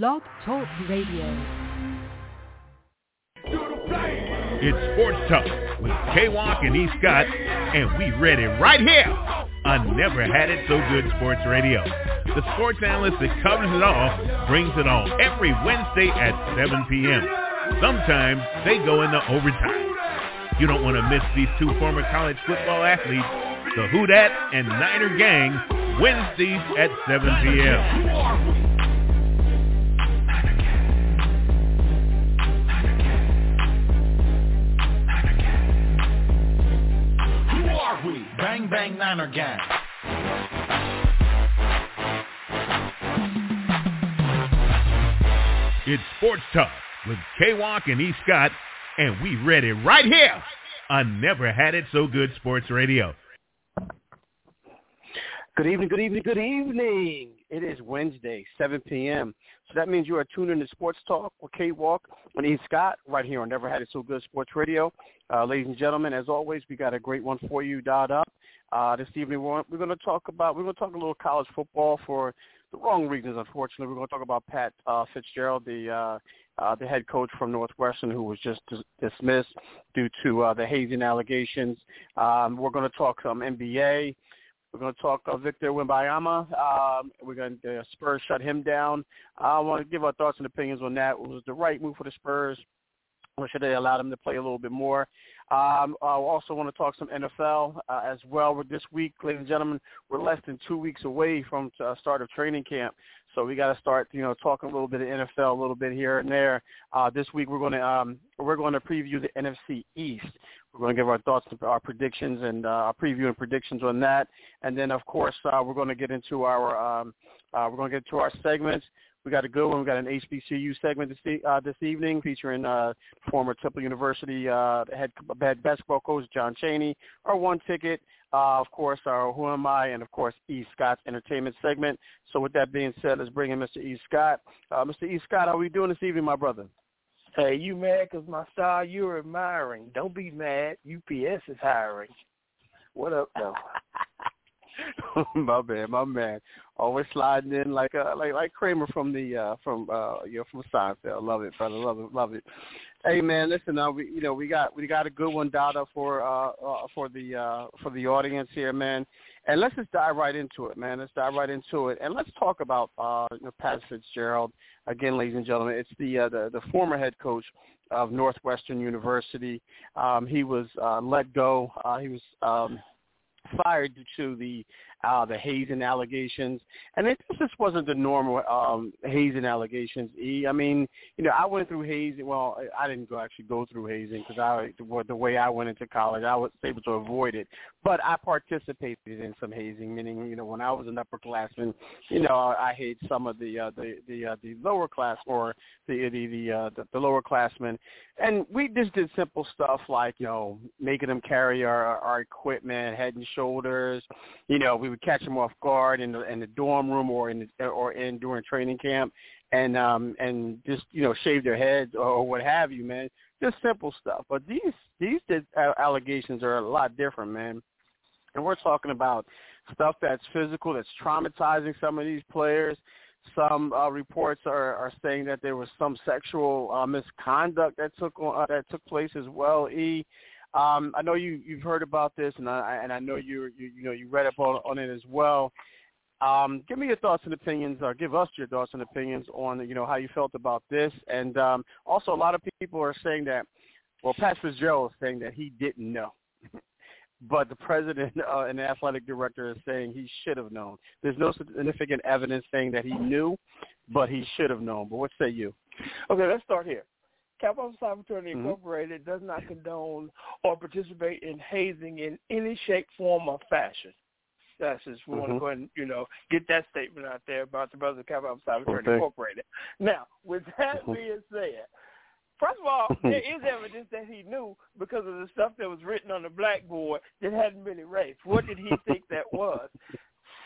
Blog Talk Radio. It's Sports Talk with K-Walk and E. Scott, and we ready right here on Never Had It So Good Sports Radio. The sports analyst that covers it all brings it all every Wednesday at 7 p.m. Sometimes they go into overtime. You don't want to miss these two former college football athletes, the Who Dat and Niner Gang, Wednesdays at 7 p.m. Bang, bang, Niner Gang. It's Sports Talk with K-Walk and E. Scott, and we ready right here on Never Had It So Good Sports Radio. Good evening, good evening, good evening. It is Wednesday, 7 p.m., so that means you are tuned in to Sports Talk with K-Walk and E. Scott right here on Never Had It So Good Sports Radio. Ladies and gentlemen, as always, we got a great one for you dialed up. This evening, we're going to talk a little college football for the wrong reasons, unfortunately. We're going to talk about Pat Fitzgerald, the head coach from Northwestern, who was just dismissed due to the hazing allegations. We're going to talk some NBA. We're going to talk Victor Wembanyama. We're going to Spurs shut him down. I want to give our thoughts and opinions on that. Was the right move for the Spurs, or should they allow them to play a little bit more? I also want to talk some NFL as well. With this week, ladies and gentlemen, we're less than 2 weeks away from the start of training camp, so we got to start, talking a little bit of NFL, a little bit here and there. This week, we're going to preview the NFC East. We're going to give our thoughts, our predictions, and our preview and predictions on that. And then, of course, we're going to get into our segments. We got a good one. We got an HBCU segment this evening featuring former Temple University head basketball coach John Chaney, our one ticket, of course, our Who Am I, and, of course, E. Scott's entertainment segment. So with that being said, let's bring in Mr. E. Scott. Mr. E. Scott, how are we doing this evening, my brother? Hey, you mad because my style you're admiring? Don't be mad. UPS is hiring. What up, though? My man. Always sliding in like Kramer from Seinfeld. Love it, brother. Love it. Hey man, listen. We got a good one dialed up for the audience here, man. And let's just dive right into it, man. And let's talk about Pat Fitzgerald again, ladies and gentlemen. It's the former head coach of Northwestern University. He was let go. He was fired due to the hazing allegations, and it just wasn't the normal hazing allegations. I mean, I went through hazing. Well, I didn't go through hazing because the way I went into college, I was able to avoid it. But I participated in some hazing, meaning when I was an upperclassman, I hate some of the lower class or the lower classmen, and we just did simple stuff like making them carry our equipment, head and shoulders. We would catch them off guard in the dorm room or during training camp, and just shave their heads or what have you, man. Just simple stuff. But these allegations are a lot different, man. And we're talking about stuff that's physical, that's traumatizing some of these players. Some reports are saying that there was some sexual misconduct that took place as well. I know you've heard about this, and I know you read up on it as well. Give me your thoughts and opinions, or give us your thoughts and opinions on how you felt about this, and also a lot of people are saying that. Well, Pat Fitzgerald is saying that he didn't know, but the president and the athletic director is saying he should have known. There's no significant evidence saying that he knew, but he should have known. But what say you? Okay, let's start here. Kappa Alpha Psi Fraternity Incorporated does not condone or participate in hazing in any shape, form, or fashion. That's just we want to go ahead and get that statement out there about the brothers of Kappa Alpha Psi Fraternity Incorporated. Now, with that being said, first of all, there is evidence that he knew because of the stuff that was written on the blackboard that hadn't been erased. What did he think that was?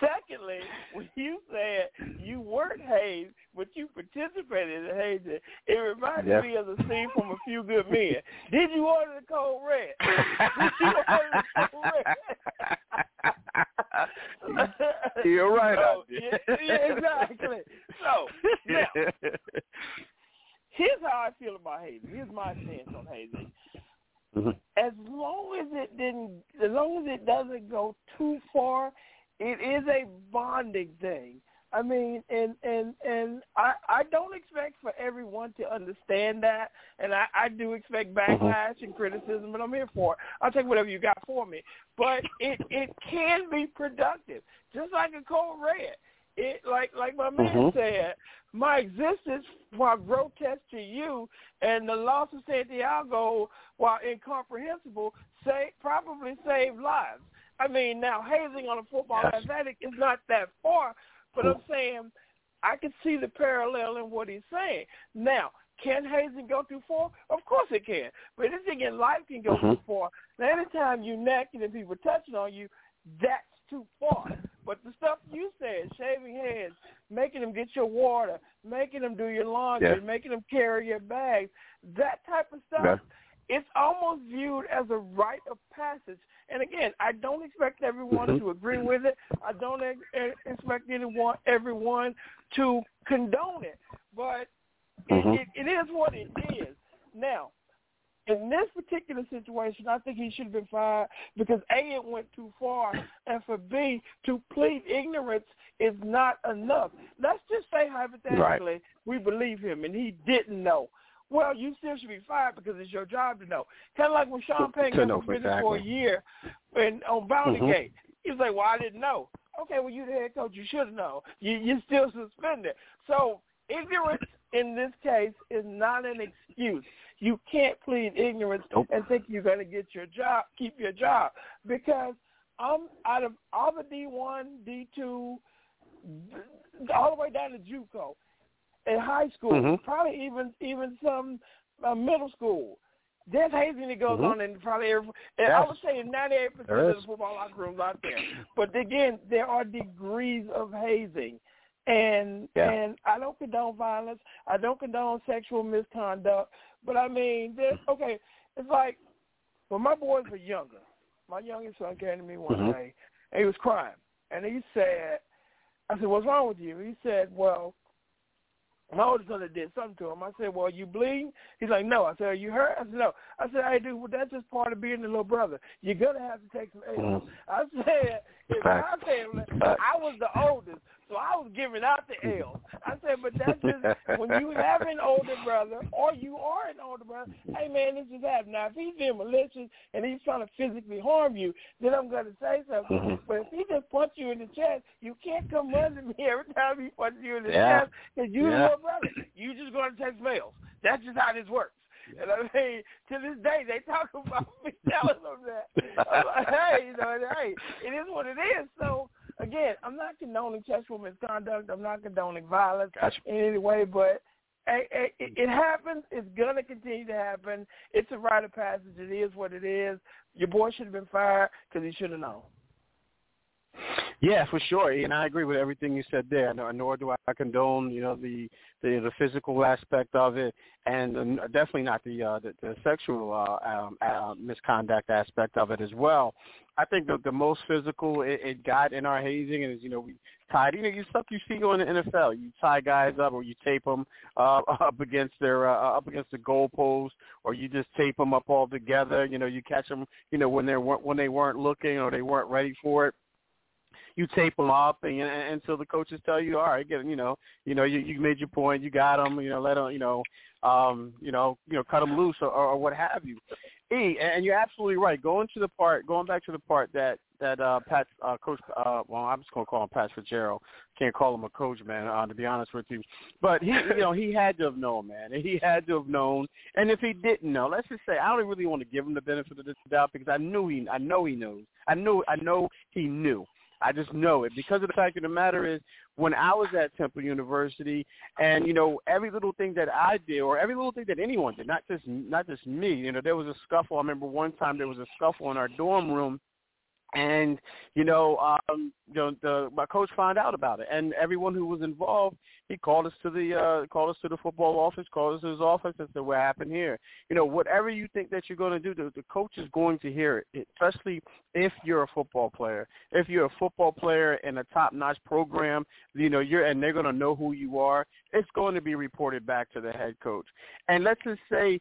Secondly, when you said you weren't hazed, but you participated in hazing, it reminded me of the scene from A Few Good Men. Did you order the Code Red? You're right. So, exactly. So, now, here's how I feel about hazing. Here's my stance on hazing. As long as it doesn't go too far, it is a bonding thing. I mean, and I don't expect for everyone to understand that, and I do expect backlash and criticism, but I'm here for it. I'll take whatever you got for me. But it can be productive, just like a cold red. It like my man said, my existence while grotesque to you and the loss of Santiago, while incomprehensible, probably saved lives. I mean, now hazing on a football athletic is not that far, but I'm saying I can see the parallel in what he's saying. Now, can hazing go too far? Of course it can. But this thing in life can go too far. Now, anytime you're naked and people touching on you, that's too far. But the stuff you said, shaving heads, making them get your water, making them do your laundry, making them carry your bags, that type of stuff, it's almost viewed as a rite of passage. And, again, I don't expect everyone to agree with it. I don't expect everyone to condone it. But it is what it is. Now, in this particular situation, I think he should have been fired because, A, it went too far, and for B, to plead ignorance is not enough. Let's just say hypothetically we believe him and he didn't know. Well, you still should be fired because it's your job to know. Kind of like when Sean Payne got suspended for a year and on Bounty Gate. He was like, well, I didn't know. Okay, well, you're the head coach. You should know. You're still suspended. So ignorance in this case is not an excuse. You can't plead ignorance and think you're going to get your job, keep your job. Because out of all the D1, D2, all the way down to JUCO, in high school, probably even some middle school. There's hazing that goes on in probably every – and I would say 98% of the football locker rooms out there. But, again, there are degrees of hazing. And I don't condone violence. I don't condone sexual misconduct. But, I mean, there's – okay, it's like when my boys were younger, my youngest son came to me one day, and he was crying. And he said – I said, what's wrong with you? He said, well – my oldest son did something to him. I said, well, you bleeding? He's like, no. I said, are you hurt? I said, no. I said, hey, dude, well, that's just part of being the little brother. You're going to have to take some A's. I said, in my family, I was the oldest, so I was giving out the L's. I said, but that's just when you have an older brother or you are an older brother, hey, man, this just happened. Now, if he's being malicious and he's trying to physically harm you, then I'm going to say something. But if he just punches you in the chest, you can't come running me every time he punches you in the chest because you're the little brother. You just going to take L's. That's just how this works. And I mean, to this day, they talk about me telling them that. I'm like, hey, you know, hey, it is what it is. So, again, I'm not condoning sexual misconduct. I'm not condoning violence in any way, but it happens. It's going to continue to happen. It's a rite of passage. It is what it is. Your boy should have been fired because he should have known. Yeah, for sure, and I agree with everything you said there. Nor do I condone, you know, the physical aspect of it, and definitely not the sexual misconduct aspect of it as well. I think the most physical it got in our hazing is, you know, we tied, you know, you stuff you see on the NFL. You tie guys up, or you tape them up against the goalpost, or you just tape them up all together. You know, you catch them, you know, when they weren't looking or they weren't ready for it. You tape them up, and until the coaches tell you, all right, get them, you know, you made your point, you got them, you know, let them, you know, cut them loose or what have you. And you're absolutely right. Going back to the part that Pat, coach, well, I'm just gonna call him Pat Fitzgerald. Can't call him a coach, man. To be honest with you, but he, you know, he had to have known, man. He had to have known. And if he didn't know, let's just say I don't really want to give him the benefit of the doubt because I know he knows. I know he knew. I just know it because of the fact of the matter is when I was at Temple University and, you know, every little thing that I did or every little thing that anyone did, not just me, you know, there was a scuffle. I remember one time there was a scuffle in our dorm room And, my coach found out about it, and everyone who was involved, he called us to the football office, called us to his office, and said, "What happened here?" Whatever you think that you're going to do, the coach is going to hear it, especially if you're a football player. If you're a football player in a top-notch program, and they're going to know who you are. It's going to be reported back to the head coach. And let's just say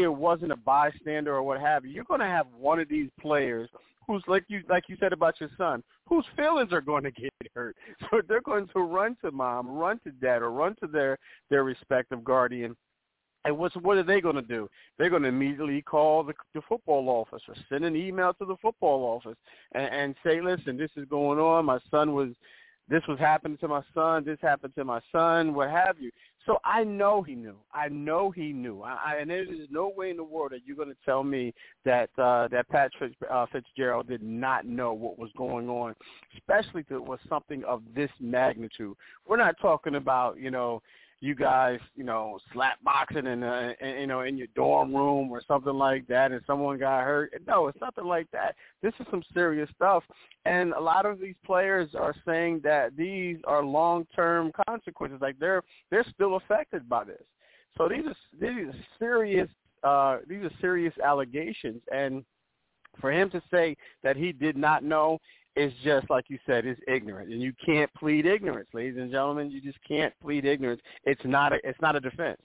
it wasn't a bystander or what have you. You're going to have one of these players who's like you said about your son, whose feelings are going to get hurt. So they're going to run to mom, run to dad, or run to their respective guardian. And what are they going to do? They're going to immediately call the football office or send an email to the football office and say, "Listen, this is going on. This was happening to my son. This happened to my son. What have you?" So I know he knew. And there is no way in the world that you're going to tell me that Pat Fitzgerald did not know what was going on, especially if it was something of this magnitude. We're not talking about you guys slap boxing in your dorm room or something like that, and someone got hurt. No, it's nothing like that. This is some serious stuff, and a lot of these players are saying that these are long-term consequences. Like they're still affected by this. So these are serious allegations, and for him to say that he did not know, it's just, like you said, it's ignorant, and you can't plead ignorance, ladies and gentlemen. You just can't plead ignorance. It's not a defense.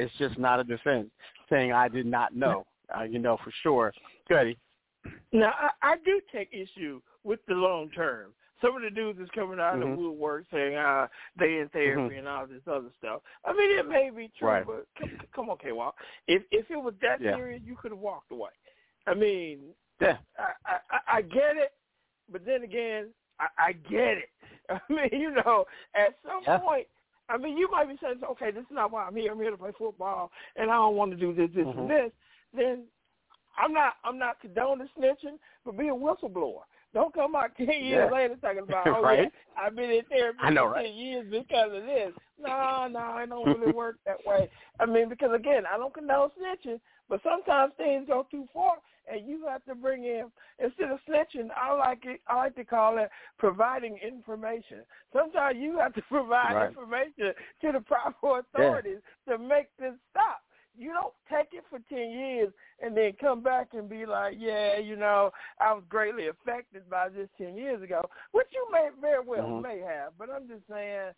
It's just not a defense. Saying I did not know, for sure. Go ahead. Now, I do take issue with the long term. Some of the dudes is coming out of woodwork saying they in therapy and all this other stuff. I mean, it may be true, right, but come on, K-Walk. If it was that serious, you could have walked away. I mean, I get it. But then again, I get it. I mean, at some point, I mean, you might be saying, okay, this is not why I'm here. I'm here to play football, and I don't want to do this, and this. Then I'm not condoning snitching, but be a whistleblower. Don't come out 10 years later talking about, right? I've been in therapy for 10 years because of this. No, it don't really work that way. I mean, because, again, I don't condone snitching, but sometimes things go too far, and you have to bring in, instead of snitching, I like to call it providing information. Sometimes you have to provide information to the proper authorities to make this stop. You don't take it for 10 years and then come back and be like, I was greatly affected by this 10 years ago, which you may very well may have. But I'm just saying,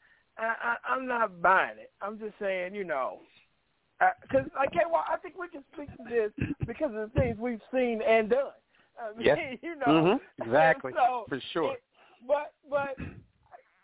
I'm not buying it. I'm just saying, because I think we can speak to this because of the things we've seen and done. I mean, exactly, so for sure. But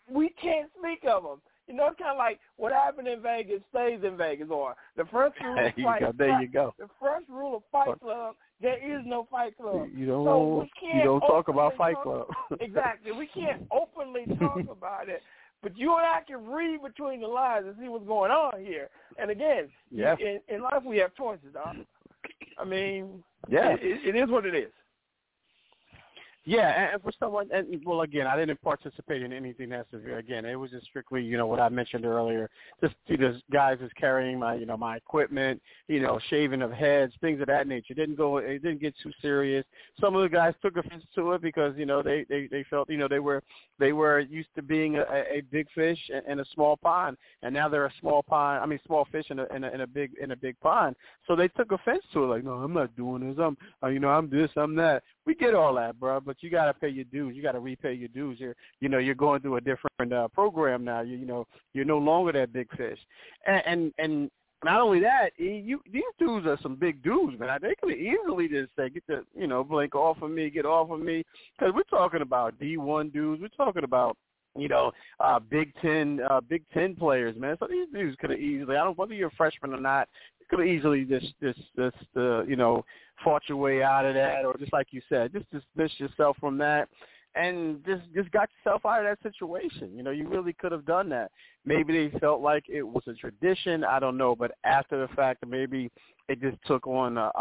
we can't speak of them. It's kind of like what happened in Vegas stays in Vegas, or the first rule of Fight Club. There you go. The first rule of Fight Club, there is no Fight Club. You don't talk about Fight Club. Exactly. We can't openly talk about it, but you and I can read between the lines and see what's going on here. And again, in life we have choices, dog. I mean, it is what it is. Yeah, and for someone, I didn't participate in anything that severe. Again, it was just strictly, what I mentioned earlier. Just guys is carrying my, my equipment, shaving of heads, things of that nature. It didn't get too serious. Some of the guys took offense to it because they felt they were used to being a big fish in a small pond, and now they're a small fish in a big pond. So they took offense to it, like, no, I'm not doing this. I'm this, I'm that. We get all that, bro, but you got to pay your dues. You got to repay your dues. You're going through a different program now. You're no longer that big fish, and not only that, these dudes are some big dudes, man. They could easily just say, get the blink off of me, get off of me, because we're talking about D1 dudes. We're talking about Big Ten players, man. So these dudes could have easily, whether you're a freshman or not, could have easily just fought your way out of that, or just like you said, just dismiss yourself from that, and just got yourself out of that situation. You really could have done that. Maybe they felt like it was a tradition. I don't know, but after the fact, maybe it just took on a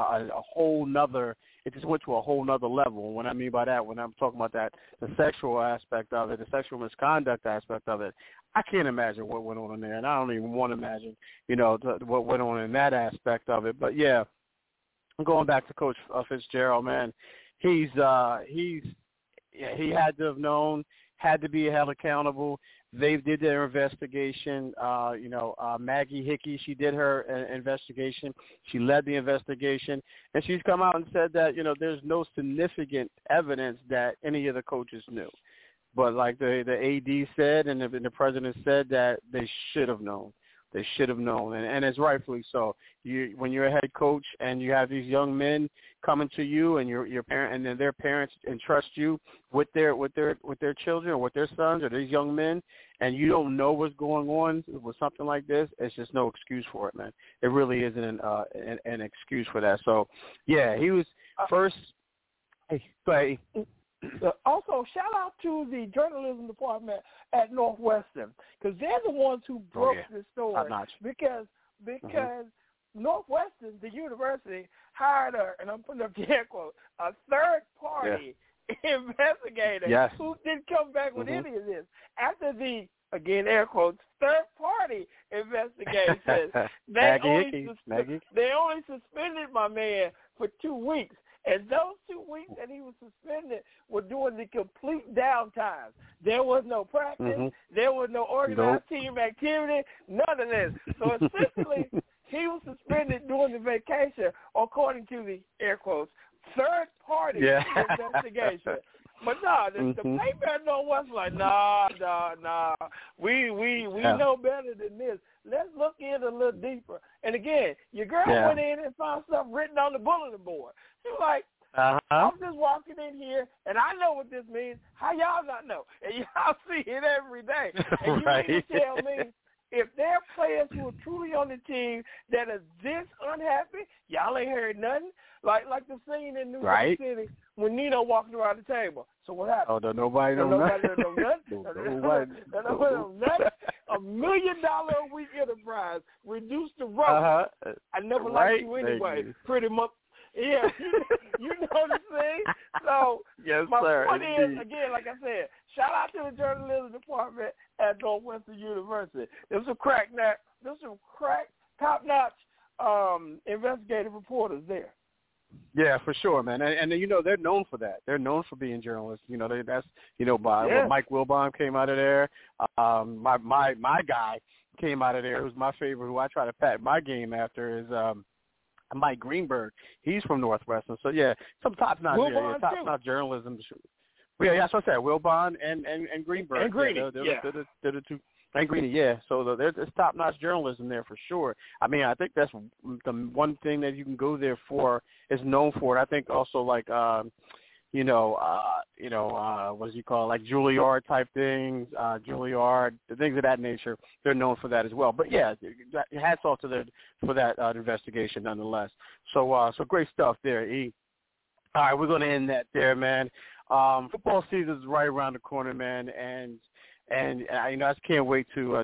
whole nother. It just went to a whole nother level. And what I mean by that, when I'm talking about that, the sexual aspect of it, the sexual misconduct aspect of it, I can't imagine what went on in there, and I don't even want to imagine, what went on in that aspect of it. But yeah, going back to Coach Fitzgerald, man, he's he had to have known, had to be held accountable. They did their investigation. Maggie Hickey, she did her investigation. She led the investigation. And she's come out and said that, there's no significant evidence that any of the coaches knew. But like the AD said and the president said that they should have known. They should have known, and it's rightfully so. When you're a head coach and you have these young men coming to you, and your parent, and then their parents entrust you with their children, or with their sons, or these young men, and you don't know what's going on with something like this, it's just no excuse for it, man. It really isn't an excuse for that. So, yeah, he was first. Also, shout out to the journalism department at Northwestern, because they're the ones who broke the story. Because Northwestern, the university, hired a, and I'm putting up the air quote, a third party investigator who didn't come back with any of this. After the, again, air quotes, third party investigation, they only suspended my man for 2 weeks. And those 2 weeks that he was suspended were during the complete downtime. There was no practice. There was no organized team activity, none of this. So essentially, he was suspended during the vacation, according to the air quotes, third-party investigation. But no, the paper at Northwest was like, nah. We know better than this. Let's look in a little deeper. And again, your girl went in and found stuff written on the bulletin board. She was like, I'm just walking in here, and I know what this means. How y'all not know? And y'all see it every day. And you need to tell me, if there are players who are truly on the team that are this unhappy, y'all ain't heard nothing. Like the scene in New York City when Nino walking around the table. So what happened? Oh, nobody knows nothing. $1 million a week enterprise reduced the road. I never liked you anyway. Pretty much. Yeah, you know what I'm saying? So my point is, again, like I said, shout out to the journalism department at Northwestern University. There's some crack, top-notch investigative reporters there. Yeah, for sure, man. And they're known for that. They're known for being journalists. When Mike Wilbon came out of there, my guy came out of there, who's my favorite, who I try to pat my game after, is Mike Greenberg. He's from Northwestern. So, some top-notch journalism. Yeah, that's what I said. Wilbon and Greenberg. And Greeny. They're the two. And Greeny, So there's top-notch journalism there for sure. I mean, I think that's the one thing that you can go there for, is known for it. I think also like, like Juilliard type things, the things of that nature. They're known for that as well. But hats off to for that investigation nonetheless. So so great stuff there, E. All right, we're gonna end that there, man. Football season is right around the corner, man, and I can't wait to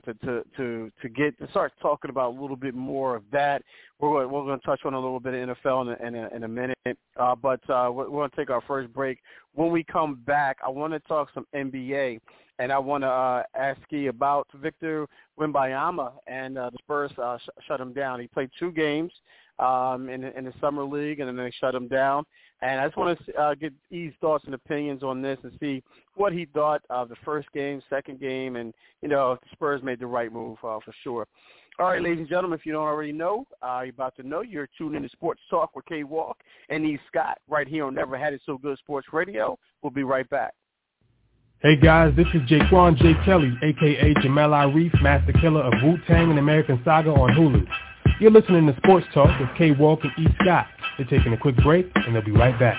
get to start talking about a little bit more of that. We're going to touch on a little bit of NFL in a minute, but we're going to take our first break. When we come back, I want to talk some NBA, and I want to ask you about Victor Wembanyama and the Spurs shut him down. He played 2 games in the summer league, and then they shut him down. And I just want to get E's thoughts and opinions on this and see what he thought of the first game, second game, and, if the Spurs made the right move for sure. All right, ladies and gentlemen, if you don't already know, you're about to know. You're tuned in to Sports Talk with K. Walk and E. Scott right here on Never Had It So Good Sports Radio. We'll be right back. Hey, guys, this is Jaquan J. Kelly, a.k.a. Jamel Iref, Master Killer of Wu-Tang and American Saga on Hulu. You're listening to Sports Talk with K. Walk and E. Scott. They're taking a quick break, and they'll be right back.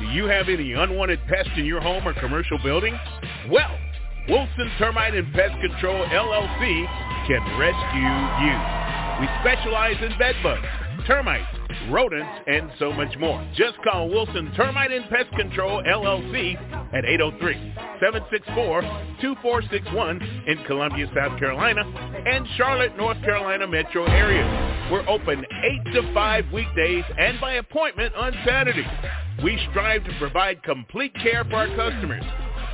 Do you have any unwanted pests in your home or commercial building? Well, Wilson Termite and Pest Control LLC can rescue you. We specialize in bed bugs, termites, rodents, and so much more. Just call Wilson Termite and Pest Control LLC at 803-764-2461 in Columbia, South Carolina, and Charlotte, North Carolina metro area. We're open 8 to 5 weekdays and by appointment on Saturdays. We strive to provide complete care for our customers.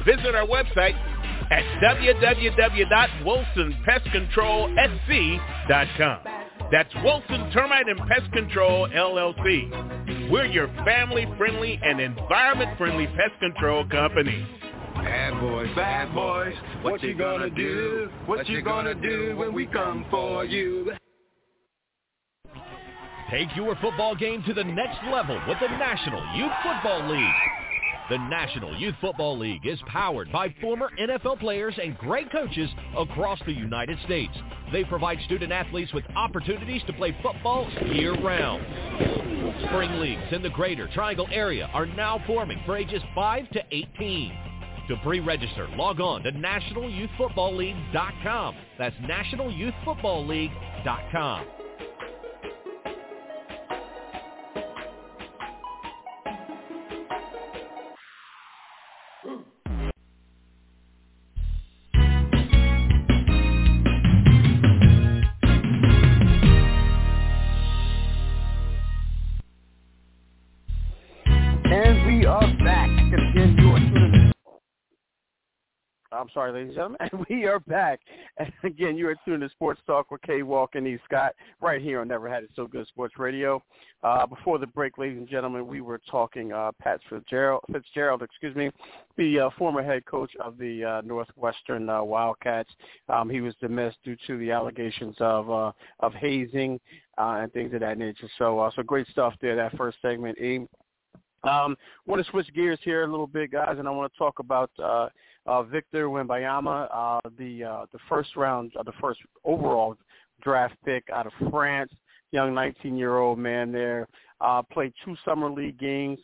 Visit our website at www.wilsonpestcontrolsc.com. That's Wilson Termite and Pest Control LLC. We're your family-friendly and environment-friendly pest control company. Bad boys, what you gonna do? What you gonna do when we come for you? Take your football game to the next level with the National Youth Football League. The National Youth Football League is powered by former NFL players and great coaches across the United States. They provide student-athletes with opportunities to play football year-round. Spring leagues in the Greater Triangle area are now forming for ages 5 to 18. To pre-register, log on to nationalyouthfootballleague.com. That's nationalyouthfootballleague.com. I'm sorry, ladies and gentlemen, and we are back. And again, you are tuned to Sports Talk with Kay Walk and E. Scott right here on Never Had It So Good Sports Radio. Before the break, ladies and gentlemen, we were talking Pat Fitzgerald, the former head coach of the Northwestern Wildcats. He was dismissed due to the allegations of hazing and things of that nature. So great stuff there, that first segment, E. Want to switch gears here a little bit, guys, and I want to talk about Victor Wembanyama, the first round, the first overall draft pick out of France. Young 19-year-old man there, played two summer league games.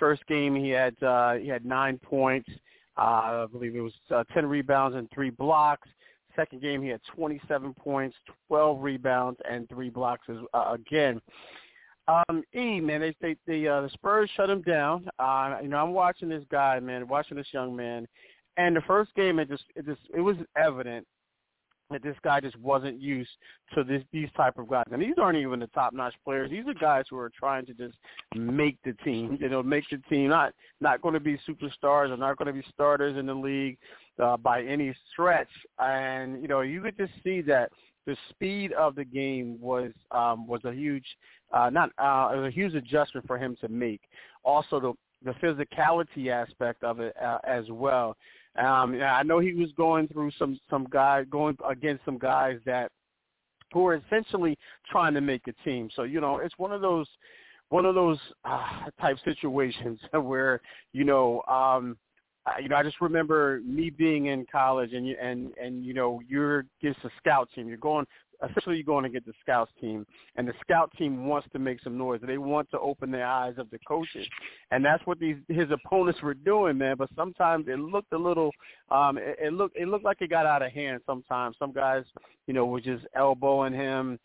First game he had 9 points, I believe it was 10 rebounds and 3 blocks. Second game he had 27 points, 12 rebounds and 3 blocks again. E, man, they the Spurs shut him down. I'm watching this guy, man, watching this young man, and the first game it was evident that this guy just wasn't used to these type of guys. And these aren't even the top-notch players. These are guys who are trying to just make the team, make the team. Not going to be superstars or not going to be starters in the league by any stretch. And, you could just see that the speed of the game was a huge it was a huge adjustment for him to make. Also, the physicality aspect of it as well. I know he was going through some guys that who were essentially trying to make a team. So it's one of those type situations where I just remember me being in college, and you're just a scout team. Essentially, you're going to get the scouts team, and the scout team wants to make some noise. They want to open the eyes of the coaches, and that's what his opponents were doing, man. But sometimes it looked a little, it looked like it got out of hand. Sometimes some guys, were just elbowing him.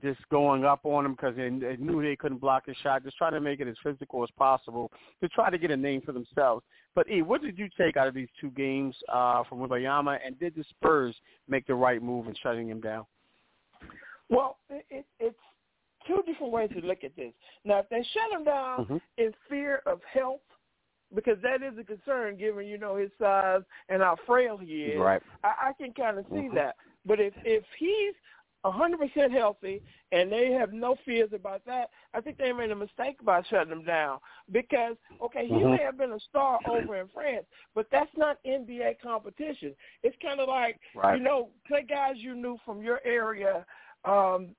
Just going up on him because they knew they couldn't block his shot, just trying to make it as physical as possible to try to get a name for themselves. But, E, what did you take out of these two games from Wembanyama, and did the Spurs make the right move in shutting him down? Well, it's two different ways to look at this. Now, if they shut him down in fear of health, because that is a concern given, his size and how frail he is, right. I can kind of see that. But if he's 100% healthy, and they have no fears about that, I think they made a mistake by shutting him down because, okay, he may have been a star over in France, but that's not NBA competition. It's kind of like, play guys you knew from your area when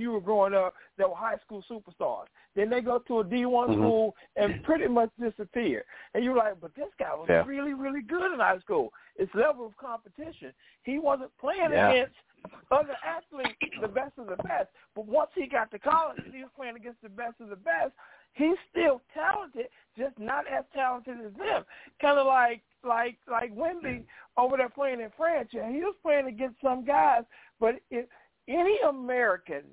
you were growing up that were high school superstars. Then they go to a D1 school and pretty much disappear. And you're like, but this guy was really, really good in high school. It's level of competition. He wasn't playing against other athletes, the best of the best. But once he got to college and he was playing against the best of the best, he's still talented, just not as talented as them. Kind of like Wemby over there playing in France. Yeah, he was playing against some guys, but if any American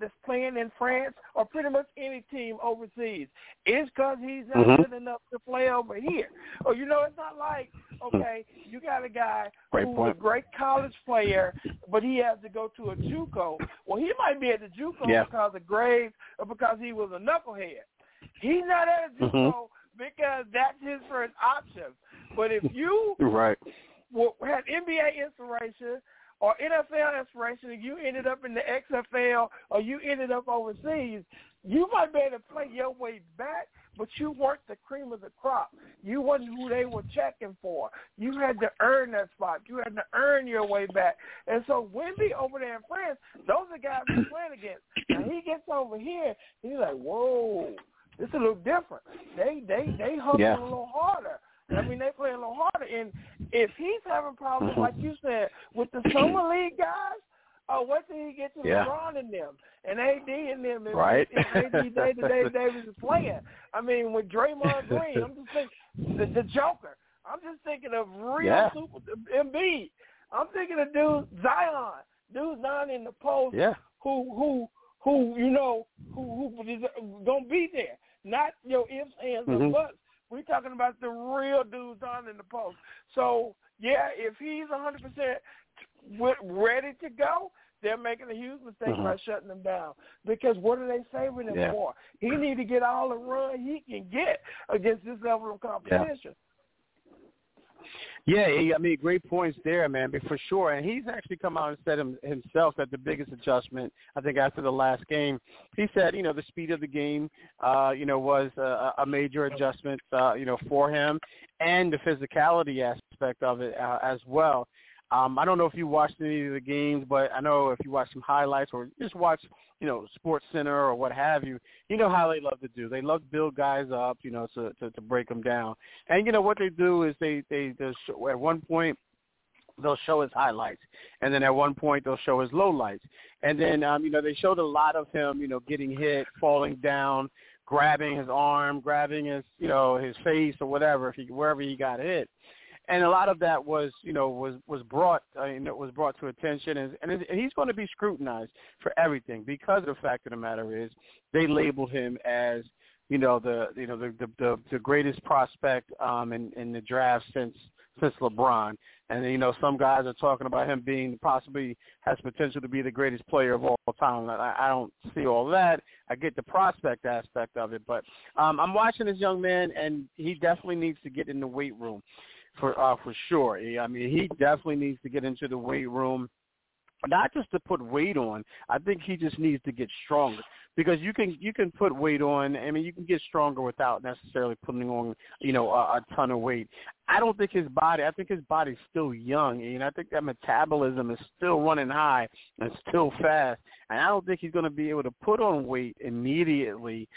that's playing in France or pretty much any team overseas, it's because he's not good enough to play over here. Or, it's not like, okay, you got a guy who's a great college player, but he has to go to a JUCO. Well, he might be at the JUCO because of grades or because he was a knucklehead. He's not at a JUCO because that's his first option. But if you had NBA inspiration, or NFL aspiration and you ended up in the XFL or you ended up overseas, you might be able to play your way back, but you weren't the cream of the crop. You wasn't who they were checking for. You had to earn that spot. You had to earn your way back. And so Wemby over there in France, those are guys he's playing against. Now he gets over here, he's like, whoa, it's a little different. They hustle a little harder. I mean, they play a little harder. And if he's having problems, like you said, with the summer league guys, oh, wait till he gets to LeBron and them and AD and them. And right. And AD Davis is playing. I mean, with Draymond Green, I'm just thinking the Joker. I'm just thinking of real super Embiid. I'm thinking of dude Zion in the post, who is gonna be there, not your ifs, ands, or buts. We're talking about the real dudes on in the post. So, yeah, if he's 100% ready to go, they're making a huge mistake by shutting him down. Because what are they saving him for? He need to get all the run he can get against this level of competition. Yeah, I mean, great points there, man, for sure. And he's actually come out and said himself that the biggest adjustment, I think, after the last game, he said, you know, the speed of the game, was a major adjustment, for him, and the physicality aspect of it as well. I don't know if you watched any of the games, but I know if you watch some highlights or just watch, Sports Center or what have you, you know how they love to do. They love to build guys up, to break them down. And, what they do is they at one point they'll show his highlights, and then at one point they'll show his lowlights. And then, they showed a lot of him, getting hit, falling down, grabbing his arm, grabbing his, his face or whatever, wherever he got hit. And a lot of that was, brought to attention, and he's going to be scrutinized for everything because the fact of the matter is they labeled him as, the greatest prospect in the draft since LeBron, and some guys are talking about him being possibly has potential to be the greatest player of all time. I don't see all that. I get the prospect aspect of it, but I'm watching this young man, and he definitely needs to get in the weight room. For sure. I mean, he definitely needs to get into the weight room, not just to put weight on. I think he just needs to get stronger because you can put weight on. I mean, you can get stronger without necessarily putting on, a ton of weight. I don't think his body – I think his body's still young, and I think that metabolism is still running high and still fast, and I don't think he's going to be able to put on weight immediately,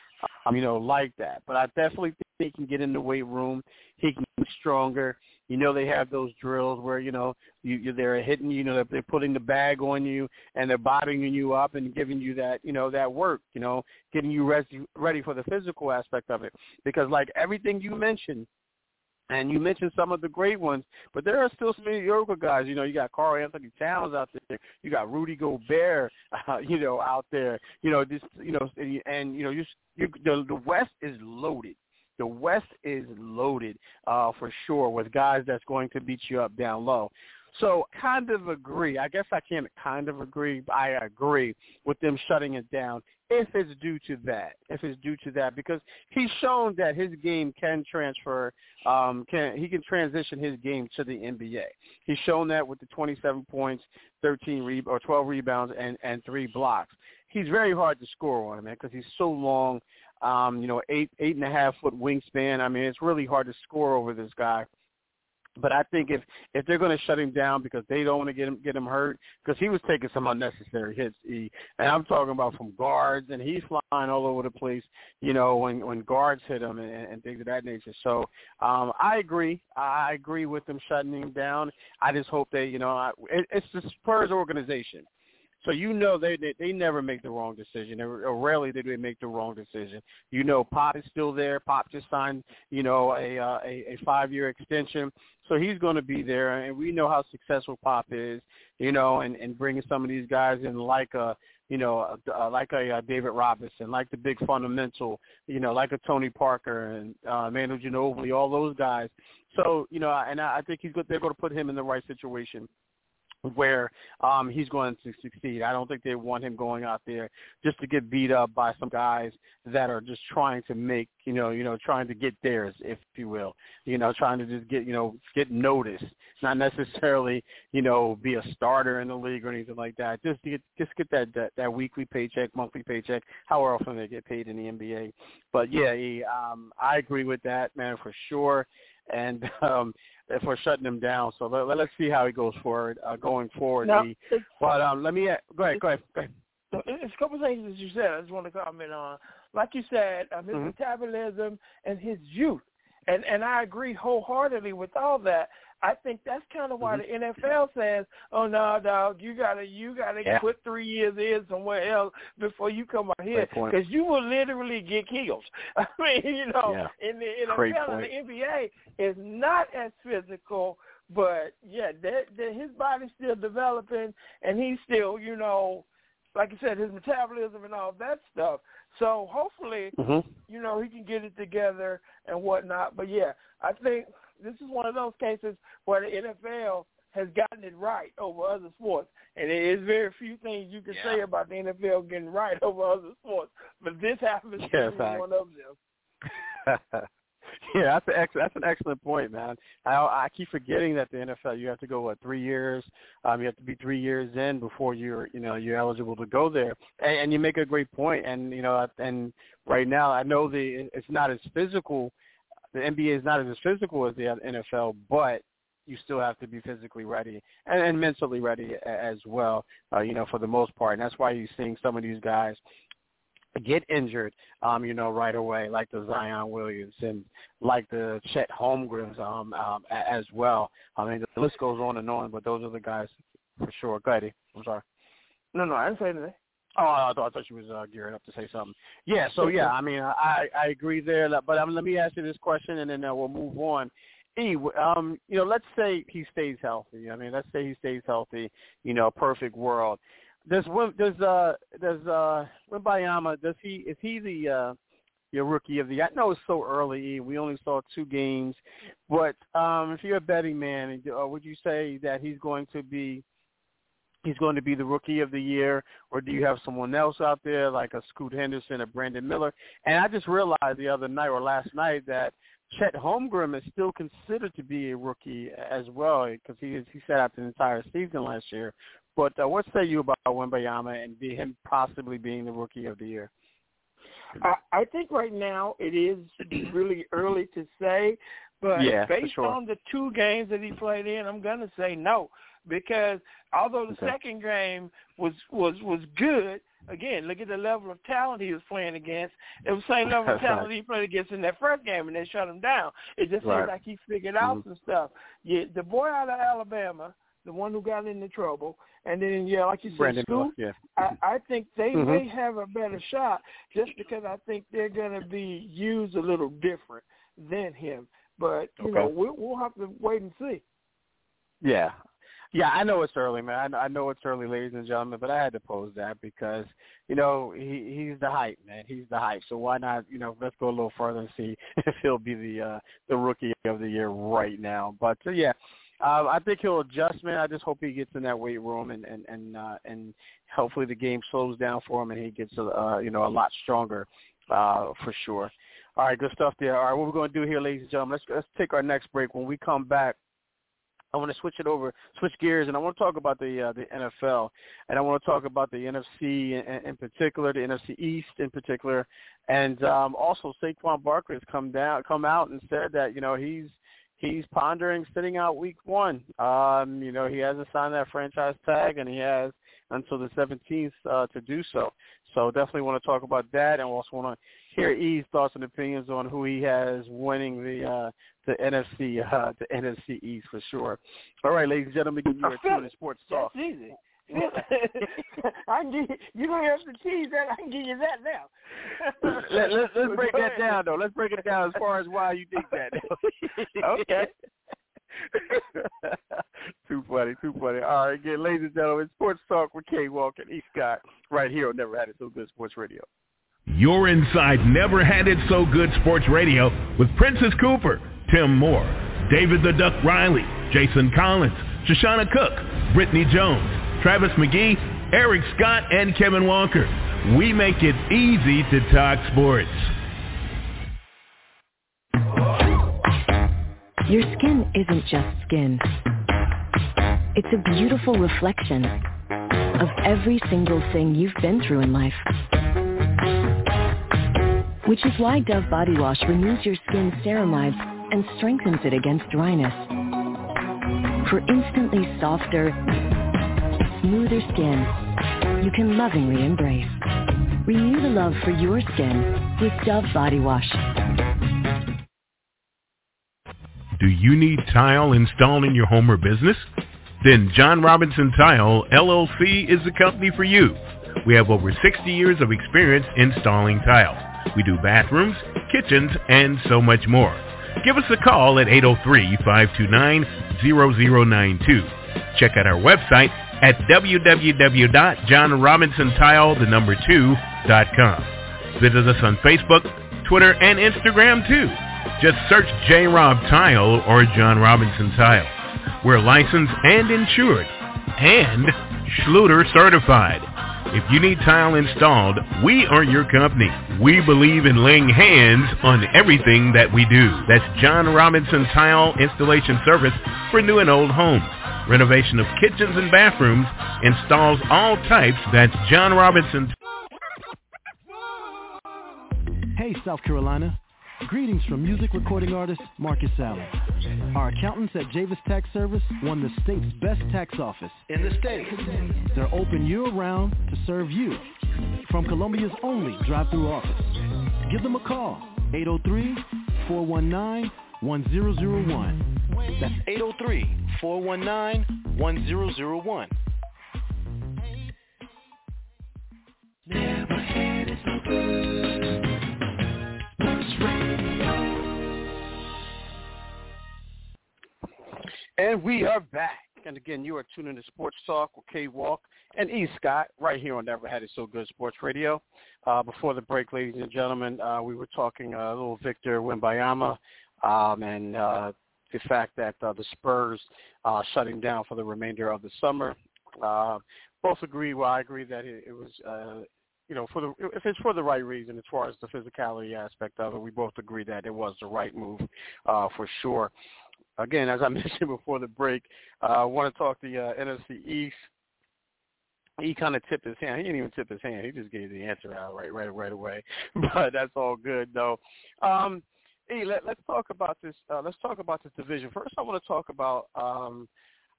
like that. But I definitely think he can get in the weight room. He can get stronger. They have those drills where, they're hitting, they're putting the bag on you, and they're bodying you up and giving you that, that work, getting you ready for the physical aspect of it. Because like everything you mentioned, and you mentioned some of the great ones, but there are still some mediocre guys. You got Carl Anthony Towns out there. You got Rudy Gobert, out there. The West is loaded. The West is loaded for sure with guys that's going to beat you up down low. So kind of agree. I guess I can't kind of agree. I agree with them shutting it down if it's due to that, because he's shown that his game can transfer. He can transition his game to the NBA. He's shown that with the 27 points, 12 rebounds, and 3 blocks. He's very hard to score on, man, because he's so long, 8.5 foot wingspan. I mean, it's really hard to score over this guy. But I think if they're going to shut him down because they don't want to get him hurt, because he was taking some unnecessary hits, and I'm talking about from guards, and he's flying all over the place, when guards hit him and things of that nature. So I agree. I agree with them shutting him down. I just hope they, it's the Spurs organization. So they never make the wrong decision, or rarely do they make the wrong decision. Pop is still there. Pop just signed, a 5-year extension. So he's going to be there, and we know how successful Pop is, and bringing some of these guys in like a David Robinson, like the big fundamental, like a Tony Parker and Manu Ginobili, all those guys. So, and I think they're going to put him in the right situation where he's going to succeed. I don't think they want him going out there just to get beat up by some guys that are just trying to make, trying to get theirs, if you will, trying to just get noticed. It's not necessarily, be a starter in the league or anything like that. Just to get that weekly paycheck, monthly paycheck, however often they get paid in the NBA. But yeah, I agree with that, man, for sure. And for shutting him down. So let's see how he goes forward, going forward. Now, but let me – go ahead. It's a couple of things that you said I just want to comment on. Like you said, his metabolism and his youth. And I agree wholeheartedly with all that. I think that's kind of why the NFL says, "Oh no, dog, you gotta put 3 years in somewhere else before you come out here, because you will literally get killed." I mean, in the NFL and the NBA is not as physical, but yeah, his body's still developing, and he's still, like you said, his metabolism and all that stuff. So hopefully, he can get it together and whatnot. But yeah, I think this is one of those cases where the NFL has gotten it right over other sports. And there's very few things you can say about the NFL getting right over other sports. But this happens to be one of them. Yeah, that's an excellent point, man. I keep forgetting that the NFL, you have to go 3 years. You have to be 3 years in before you're eligible to go there. And you make a great point. And and right now I know it's not as physical. The NBA is not as physical as the NFL, but you still have to be physically ready and mentally ready as well. For the most part, and that's why you're seeing some of these guys get injured, right away, like the Zion Williams and like the Chet Holmgrens as well. I mean, the list goes on and on, but those are the guys for sure. Go ahead, I'm sorry. No, I didn't say anything. Oh, I thought you was gearing up to say something. Yeah, so yeah, I mean, I agree there. But let me ask you this question, and then we'll move on. Let's say he stays healthy. I mean, let's say he stays healthy, perfect world. Does Wembanyama, is he your rookie of the year? I know it's so early. We only saw 2 games, but if you're a betting man, would you say that he's going to be the rookie of the year, or do you have someone else out there like a Scoot Henderson or Brandon Miller? And I just realized last night that Chet Holmgren is still considered to be a rookie as well, because he sat out the entire season last year. But what say you about Wembanyama and him possibly being the rookie of the year? I think right now it is really early to say, but based on the 2 games that he played in, I'm going to say no, because although the second game was good, again, look at the level of talent he was playing against. It was the same level of talent he played against in that first game, and they shut him down. It just seems like he figured out some stuff. Yeah, the boy out of Alabama – the one who got into trouble, and then, like you said, Scoot, I think they may have a better shot just because I think they're going to be used a little different than him. But, we'll have to wait and see. Yeah. Yeah, I know it's early, man. I know it's early, ladies and gentlemen, but I had to pose that because, he's the hype, man. He's the hype. So why not, let's go a little further and see if he'll be the rookie of the year right now. But, I think he'll adjust, man. I just hope he gets in that weight room and hopefully the game slows down for him and he gets a lot stronger for sure. All right, good stuff there. All right, what we're going to do here, ladies and gentlemen, let's take our next break. When we come back, I want to switch gears, and I want to talk about the NFL, and I want to talk about the NFC in particular, the NFC East in particular, and also Saquon Barkley has come out and said that he's pondering sitting out week 1. He hasn't signed that franchise tag, and he has until the 17th to do so. So definitely want to talk about that, and also want to hear E's thoughts and opinions on who he has winning the NFC East for sure. All right, ladies and gentlemen, give you a tune in sports talk. That's easy. You don't have to tease that. I can give you that now. Let's break that down, though. Let's break it down as far as why you think that. Okay. Too funny. All right, again, ladies and gentlemen, Sports Talk with Kay Walker and E. Scott right here on Never Had It So Good Sports Radio. You're inside Never Had It So Good Sports Radio with Princess Cooper, Tim Moore, David the Duck Riley, Jason Collins, Shoshana Cook, Brittany Jones, Travis McGee, Eric Scott, and Kevin Walker. We make it easy to talk sports. Your skin isn't just skin. It's a beautiful reflection of every single thing you've been through in life. Which is why Dove Body Wash removes your skin's ceramides and strengthens it against dryness. For instantly softer, smoother skin you can lovingly embrace. Renew the love for your skin with Dove Body Wash. Do you need tile installed in your home or business? Then John Robinson Tile LLC is the company for you. We have over 60 years of experience installing tile. We do bathrooms, kitchens, and so much more. Give us a call at 803-529-0092. Check out our website at www.johnrobinsontile2.com. Visit us on Facebook, Twitter, and Instagram too. Just search J-Rob Tile or John Robinson Tile. We're licensed and insured and Schluter certified. If you need tile installed, we are your company. We believe in laying hands on everything that we do. That's John Robinson Tile Installation Service for new and old homes. Renovation of kitchens and bathrooms, installs all types. That's John Robinson. Hey, South Carolina. Greetings from music recording artist Marcus Allen. Our accountants at Javis Tax Service won the state's best tax office in the state. They're open year-round to serve you from Columbia's only drive-through office. Give them a call, 803-419-1001. That's 803-419-1001. Never had it so good. And we are back. And again, you are tuning in to Sports Talk with Kay Walk and E. Scott right here on Never Had It So Good Sports Radio. Before the break, ladies and gentlemen, we were talking a little Victor Wembanyama and the fact that the Spurs are shutting down for the remainder of the summer. Both agree. Well, I agree that it was if it's for the right reason as far as the physicality aspect of it, we both agree that it was the right move for sure. Again, as I mentioned before the break, I want to talk the NFC East. He kind of tipped his hand. He didn't even tip his hand. He just gave the answer out right away. But that's all good, though. Let's talk about this. Let's talk about this division first. I want to talk about.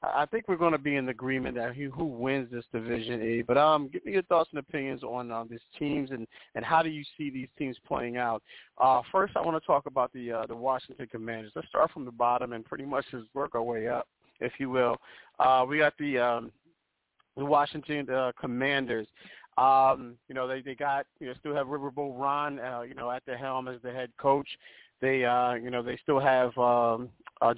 I think we're going to be in agreement that who wins this division, E. But give me your thoughts and opinions on these teams and how do you see these teams playing out. First, I want to talk about the Washington Commanders. Let's start from the bottom and pretty much just work our way up, if you will. We got the Washington Commanders. They got still have Riverboat Ron at the helm as the head coach. They they still have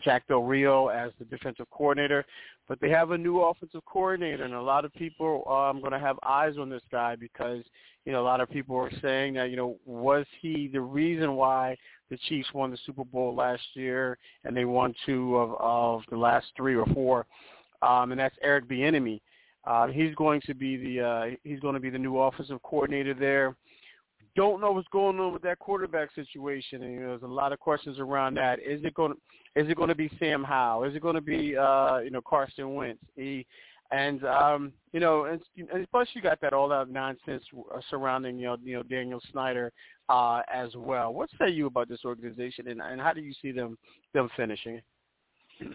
Jack Del Rio as the defensive coordinator, but they have a new offensive coordinator, and a lot of people are going to have eyes on this guy because a lot of people are saying that was he the reason why the Chiefs won the Super Bowl last year and they won two of the last three or four, and that's Eric Bieniemy. He's going to be the new offensive coordinator there. Don't know what's going on with that quarterback situation, and there's a lot of questions around that. Is it going to be Sam Howell? Is it going to be Carson Wentz? And plus you got that all out nonsense surrounding Daniel Snyder as well. What say you about this organization, and how do you see them finishing?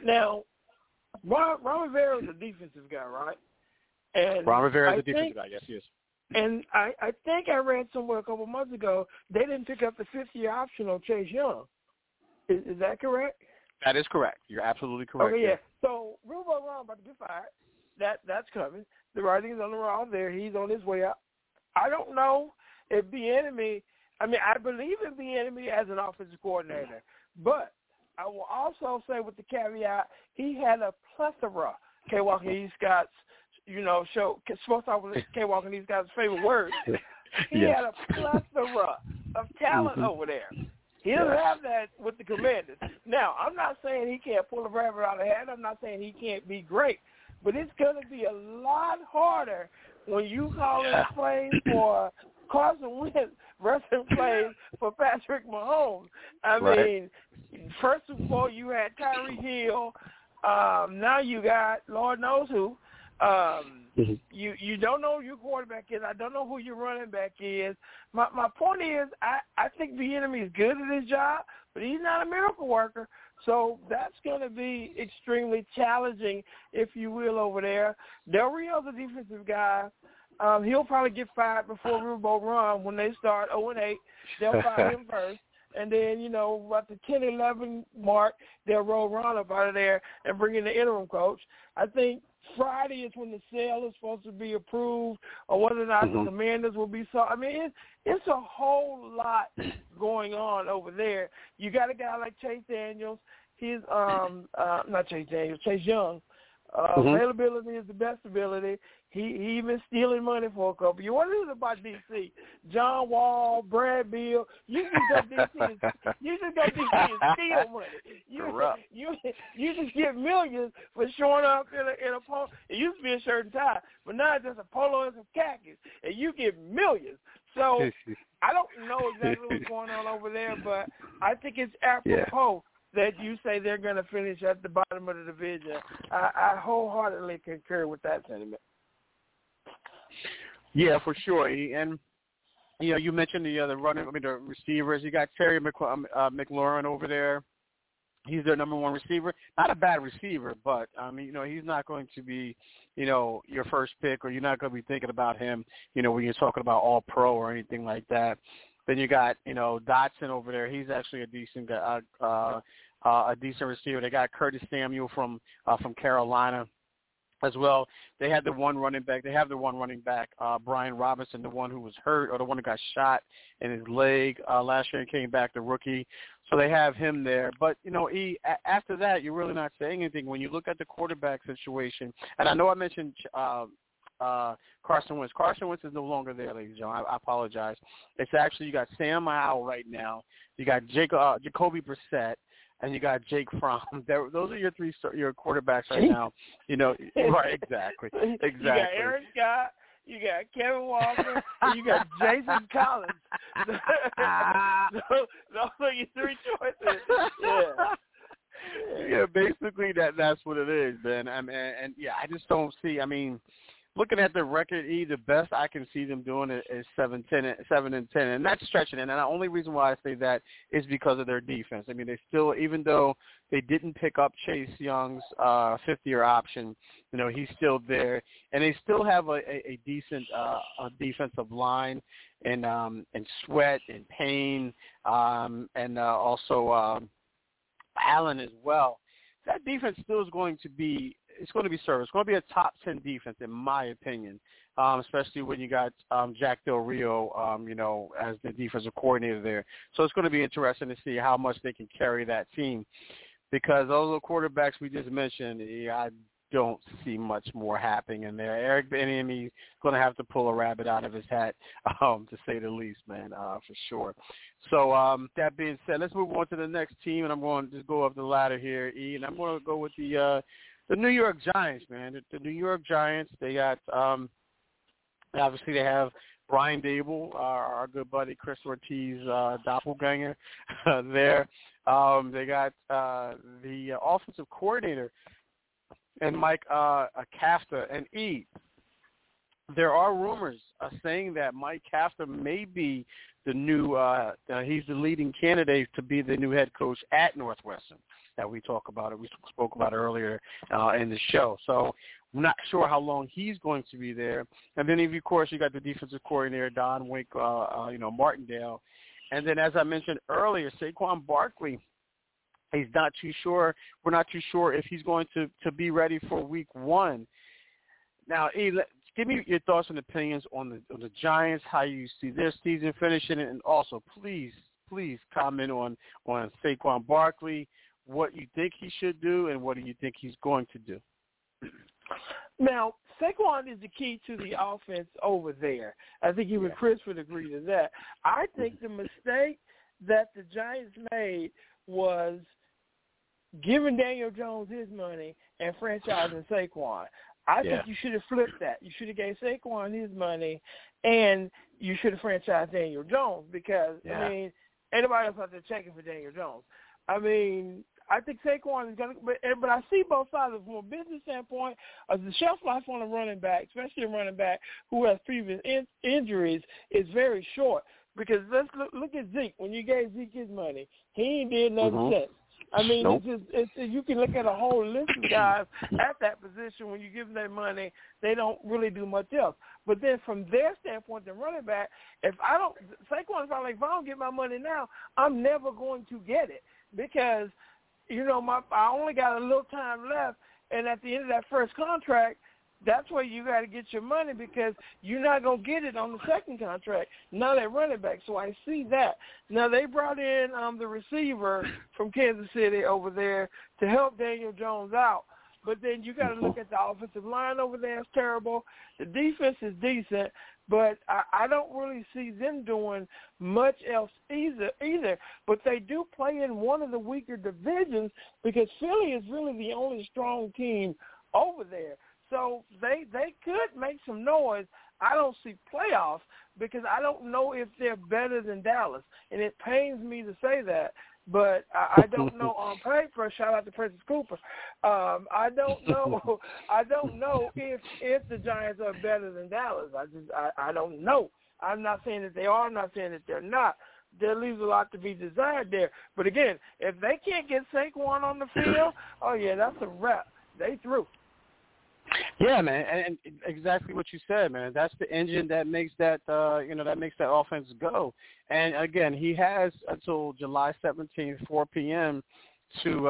Now, Ron Rivera is a defensive guy, right? And Ron Rivera is a defensive guy. Yes, he is. And I think I read somewhere a couple months ago they didn't pick up the fifth-year option on Chase Young. Is that correct? That is correct. You're absolutely correct. Okay, yeah. So Ruben Ron about to get fired. That's coming. The writing's on the wall there. He's on his way out. I don't know if Bieniemy. I mean, I believe in Bieniemy as an offensive coordinator, but I will also say with the caveat he had a plethora. K. Walker, E. Scott's. Sports Talk with K. Walker and these guys' favorite words. He had a plethora of talent over there. He doesn't have that with the Commanders. Now, I'm not saying he can't pull a rabbit out of the hat. I'm not saying he can't be great. But it's going to be a lot harder when you call in plays for Carson Wentz, wrestling plays for Patrick Mahomes. I mean, first of all, you had Tyreek Hill. Now you got Lord knows who. You don't know who your quarterback is. I don't know who your running back is. My point is, I think Bieniemy is good at his job, but he's not a miracle worker. So that's going to be extremely challenging, if you will, over there. Del Rio's a defensive guy. He'll probably get fired before Super Bowl run when they start 0-8. They'll fire him first. And then, about the 10-11 mark, they'll roll Ron up out of there and bring in the interim coach. I think Friday is when the sale is supposed to be approved or whether or not the Commanders will be sold. I mean, it's a whole lot going on over there. You got a guy like Chase Daniels. He's not Chase Daniels, Chase Young. Availability is the best ability. He even stealing money for a couple. You want to know about DC? John Wall, Brad Beal. You just go DC and steal money. You just get millions for showing up in a polo. It used to be a shirt and tie, but now it's just a polo and some khakis, and you get millions. So I don't know exactly what's going on over there, but I think it's apropos that you say they're going to finish at the bottom of the division. I wholeheartedly concur with that sentiment. Yeah, for sure. And, you mentioned the receivers. You got Terry McLaurin over there. He's their number one receiver. Not a bad receiver, but, he's not going to be, your first pick, or you're not going to be thinking about him, when you're talking about All-Pro or anything like that. Then you got, Dotson over there. He's actually a decent guy, a decent receiver. They got Curtis Samuel from Carolina as well. They had the one running back, Brian Robinson, the one who was hurt or the one who got shot in his leg last year and came back, the rookie. So they have him there. But, after that, you're really not saying anything. When you look at the quarterback situation, and I know I mentioned Carson Wentz. Carson Wentz is no longer there, ladies and gentlemen. I apologize. It's actually, you got Sam Howell right now. You got Jacoby Brissett, and you got Jake Fromm. Those are your three your quarterbacks right now. Right? Exactly. You got Aaron Scott. You got Kevin Walker. And you got Jason Collins. Those are your three choices. Yeah. Yeah, basically that's what it is, man. I just don't see. I mean, looking at the record, the best I can see them doing is 7-10, and that's stretching it. And the only reason why I say that is because of their defense. I mean, they still, even though they didn't pick up Chase Young's 5th-year option, he's still there, and they still have a decent a defensive line, and Sweat and Payne, and also. Allen as well. That defense still is going to be service. It's going to be a top 10 defense, in my opinion, especially when you got Jack Del Rio, as the defensive coordinator there. So it's going to be interesting to see how much they can carry that team, because those quarterbacks we just mentioned, I don't see much more happening in there. Eric Bieniemy is going to have to pull a rabbit out of his hat, to say the least, man, for sure. So that being said, let's move on to the next team, and I'm going to just go up the ladder here, E, and I'm going to go with the New York Giants, man. The New York Giants, they got obviously they have Brian Dable, our good buddy Chris Ortiz, doppelganger there. They got the offensive coordinator, and Mike Kafka, and E, there are rumors saying that Mike Kafka may be the new he's the leading candidate to be the new head coach at Northwestern that we talk about it. We spoke about earlier in the show. So I'm not sure how long he's going to be there. And then, of course, you got the defensive coordinator, Don Wink, Martindale. And then, as I mentioned earlier, Saquon Barkley, he's not too sure. We're not too sure if he's going to be ready for week 1. Now, E, give me your thoughts and opinions on the Giants, how you see their season finishing, and also please comment on Saquon Barkley, what you think he should do and what do you think he's going to do. Now, Saquon is the key to the offense over there. I think even Chris would agree to that. I think the mistake that the Giants made was giving Daniel Jones his money and franchising Saquon. I think you should have flipped that. You should have gave Saquon his money, and you should have franchised Daniel Jones because, I mean, anybody else out there checking for Daniel Jones. I mean, I think Saquon is going to – but I see both sides of it. From a business standpoint, the shelf life on a running back, especially a running back who has previous injuries, is very short. Because let's look at Zeke. When you gave Zeke his money, he ain't did nothing since. I mean, it's just you can look at a whole list of guys at that position. When you give them their money, they don't really do much else. But then from their standpoint, the running back, Saquon's probably like, if I don't get my money now, I'm never going to get it because, you know, I only got a little time left. And at the end of that first contract, that's where you got to get your money because you're not going to get it on the second contract, not at running back. So I see that. Now, they brought in the receiver from Kansas City over there to help Daniel Jones out. But then you got to look at the offensive line over there. It's terrible. The defense is decent, but I don't really see them doing much else either. But they do play in one of the weaker divisions because Philly is really the only strong team over there. So they could make some noise. I don't see playoffs because I don't know if they're better than Dallas, and it pains me to say that, but I don't know on paper. Shout out to Prentice Cooper. I don't know if the Giants are better than Dallas. I don't know. I'm not saying that they are. I'm not saying that they're not. There leaves a lot to be desired there. But again, if they can't get Saquon on the field, that's a wrap. They threw. Yeah, man, and exactly what you said, man. That's the engine that makes that offense go. And again, he has until July 17th, 4 p.m. to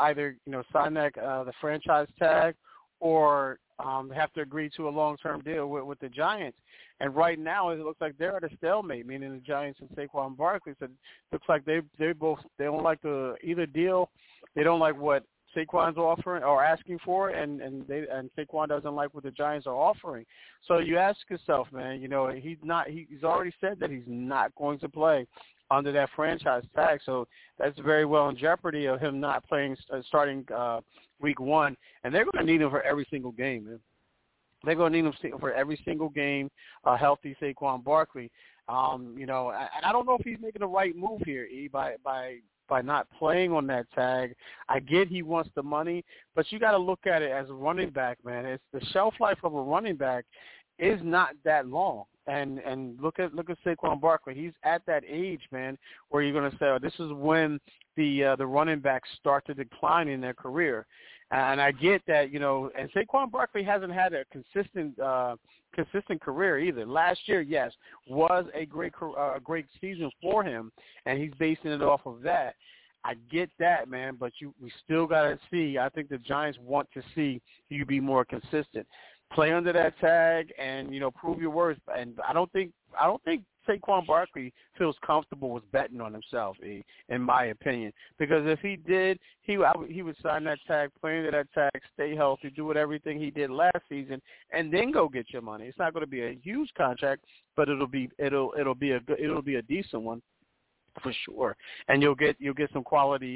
either sign that the franchise tag or have to agree to a long-term deal with the Giants. And right now, it looks like they're at a stalemate, meaning the Giants and Saquon Barkley. So it looks like they don't like either deal. They don't like what Saquon's offering or asking for, and Saquon doesn't like what the Giants are offering. So you ask yourself, man, he's already said that he's not going to play under that franchise tag. So that's very well in jeopardy of him not playing starting week one. And they're going to need him for every single game, man. They're going to need him for every single game, a healthy Saquon Barkley. I don't know if he's making the right move here, E, by not playing on that tag. I get he wants the money, but you got to look at it as a running back, man. It's the shelf life of a running back is not that long. And look at Saquon Barkley. He's at that age, man, where you're going to say, this is when the running backs start to decline in their career. And I get that, and Saquon Barkley hasn't had a consistent career either. Last year, yes, was a great season for him, and he's basing it off of that. I get that, man, but we still got to see. I think the Giants want to see you be more consistent. Play under that tag and, prove your worth. And I don't think Saquon Barkley feels comfortable with betting on himself, E, in my opinion. Because if he did, he would sign that tag, play under that tag, stay healthy, do everything he did last season, and then go get your money. It's not going to be a huge contract, but it'll be a decent one for sure. And you'll get some quality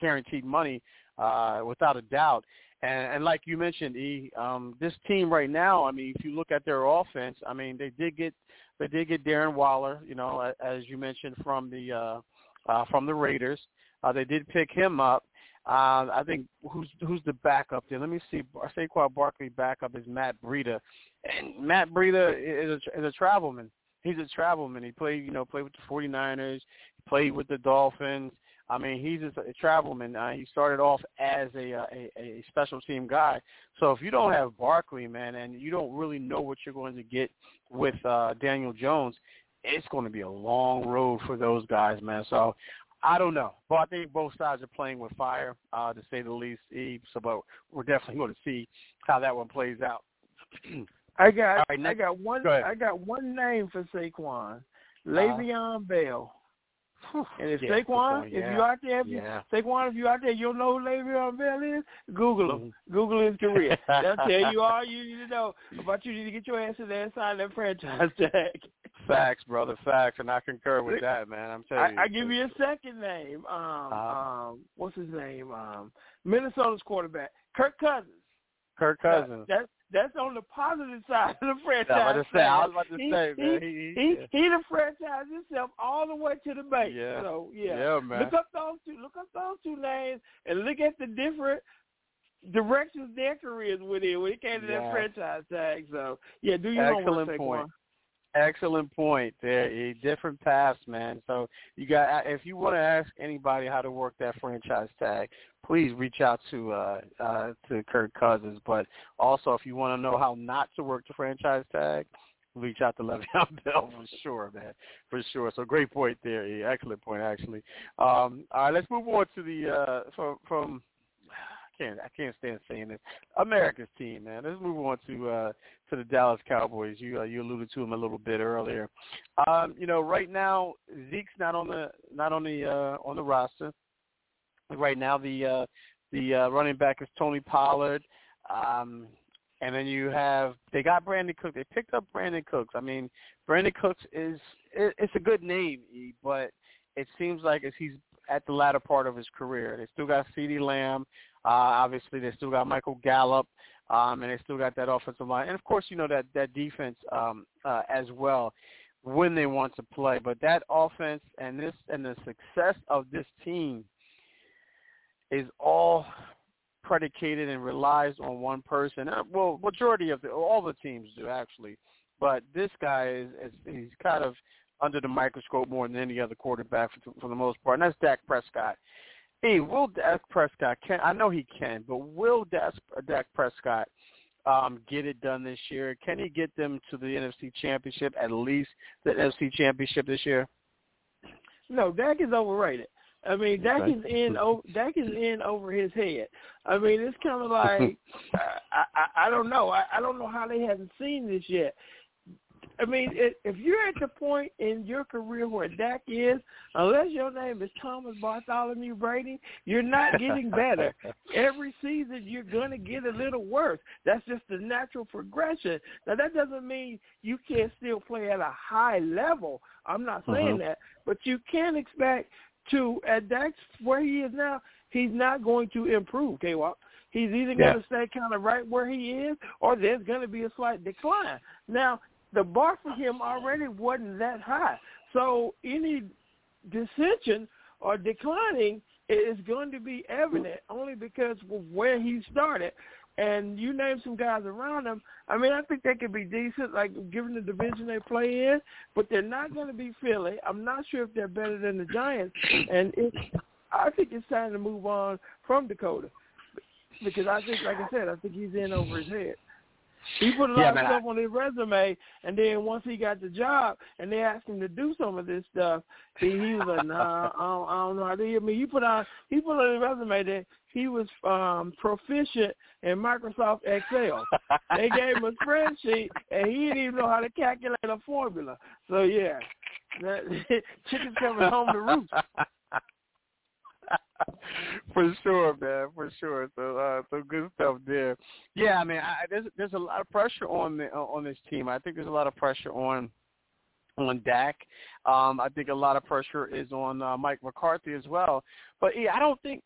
guaranteed money without a doubt. And like you mentioned, E, this team right now, I mean, if you look at their offense, I mean, they did get Darren Waller, as you mentioned from the Raiders. They did pick him up. I think who's the backup there? Let me see. Saquon Barkley backup is Matt Breida, and Matt Breida is a travelman. He's a travelman. He played with the 49ers, played with the Dolphins. I mean, he's just a travelman. He started off as a special team guy. So if you don't have Barkley, man, and you don't really know what you're going to get with Daniel Jones, it's going to be a long road for those guys, man. So I don't know. But I think both sides are playing with fire, to say the least, Eve. So, but we're definitely going to see how that one plays out. I got one name for Saquon, Le'Veon Bell. And if Saquon, if you out there, you don't know who Le'Veon Bell is, Google him. Google his career. That'll tell you all you need to know about you need to get your ass in there and sign that franchise tag. Facts, brother. Facts, and I concur with that, man. I'm telling you. I give you a second name. What's his name? Minnesota's quarterback, Kirk Cousins. Kirk Cousins. That's on the positive side of the franchise. I was about to say, man. He the franchise himself all the way to the bank. Yeah. So yeah, man. Look up those two names and look at the different directions their careers went in when it came to that franchise tag. So yeah, do your homework. Excellent point. They're different paths, man. So if you want to ask anybody how to work that franchise tag, please reach out to Kirk Cousins. But also, if you want to know how not to work the franchise tag, reach out to Le'Veon Bell for sure, man, for sure. So great point there. Yeah, excellent point, actually. All right, let's move on to the from. I can't stand saying this. America's team, man. Let's move on to the Dallas Cowboys. You alluded to them a little bit earlier. Right now Zeke's not on the roster. Right now the running back is Tony Pollard, and then they got Brandon Cooks. They picked up Brandon Cooks. I mean, Brandon Cooks it's a good name, but it seems like he's at the latter part of his career. They still got CeeDee Lamb. Obviously, they still got Michael Gallup, and they still got that offensive line. And, of course, that defense as well when they want to play. But that offense and the success of this team is all predicated and relies on one person. Well, majority of all the teams do, actually. But this guy he's kind of under the microscope more than any other quarterback for the most part, and that's Dak Prescott. Hey, will Dak Prescott can? I know he can, but will Dak Prescott get it done this year? Can he get them to the NFC Championship, at least the NFC Championship this year? No, Dak is overrated. I mean, Dak is in over his head. I mean, it's kind of like I don't know. I don't know how they haven't seen this yet. I mean, if you're at the point in your career where Dak is, unless your name is Thomas Bartholomew Brady, you're not getting better. Every season you're going to get a little worse. That's just the natural progression. Now, that doesn't mean you can't still play at a high level. I'm not saying that. But you can expect to, at Dak's where he is now, he's not going to improve, K-Walk. He's either going to stay kind of right where he is or there's going to be a slight decline. Now, the bar for him already wasn't that high. So any dissension or declining is going to be evident only because of where he started. And you name some guys around him, I mean, I think they could be decent, like given the division they play in, but they're not going to be Philly. I'm not sure if they're better than the Giants. And I think it's time to move on from Dakota because I think, like I said, I think he's in over his head. He put a lot of stuff on his resume, and then once he got the job and they asked him to do some of this stuff, he was like, nah, I don't know how to do it. I mean, he put on his resume that he was proficient in Microsoft Excel. They gave him a spreadsheet, and he didn't even know how to calculate a formula. So, yeah, chicken's coming home to roost. For sure, man. For sure. So good stuff there. Yeah, I mean, there's a lot of pressure on this team. I think there's a lot of pressure on Dak. I think a lot of pressure is on Mike McCarthy as well. But yeah, I don't think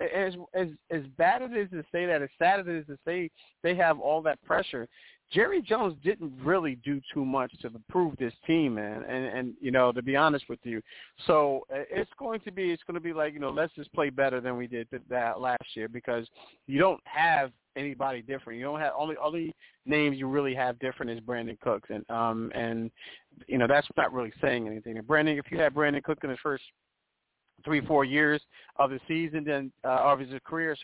as bad as it is to say that, as sad as it is to say they have all that pressure. Jerry Jones didn't really do too much to improve this team, man. And to be honest with you, so it's going to be like let's just play better than we did that last year because you don't have anybody different. You don't have only names you really have different is Brandon Cooks, and that's not really saying anything. And Brandon, if you had Brandon Cooks in the first 3-4 years of the season, then of his career,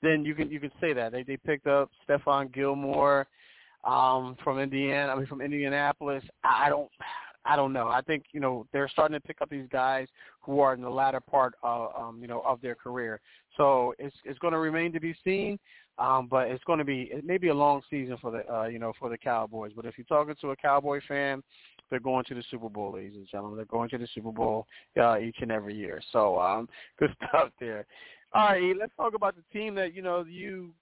then you can say that they picked up Stephon Gilmore. From Indianapolis. I don't know. I think they're starting to pick up these guys who are in the latter part of their career. So it's going to remain to be seen. But it's going to be maybe a long season for the for the Cowboys. But if you're talking to a Cowboy fan, they're going to the Super Bowl, ladies and gentlemen. They're going to the Super Bowl each and every year. So good stuff there. All right, let's talk about the team that you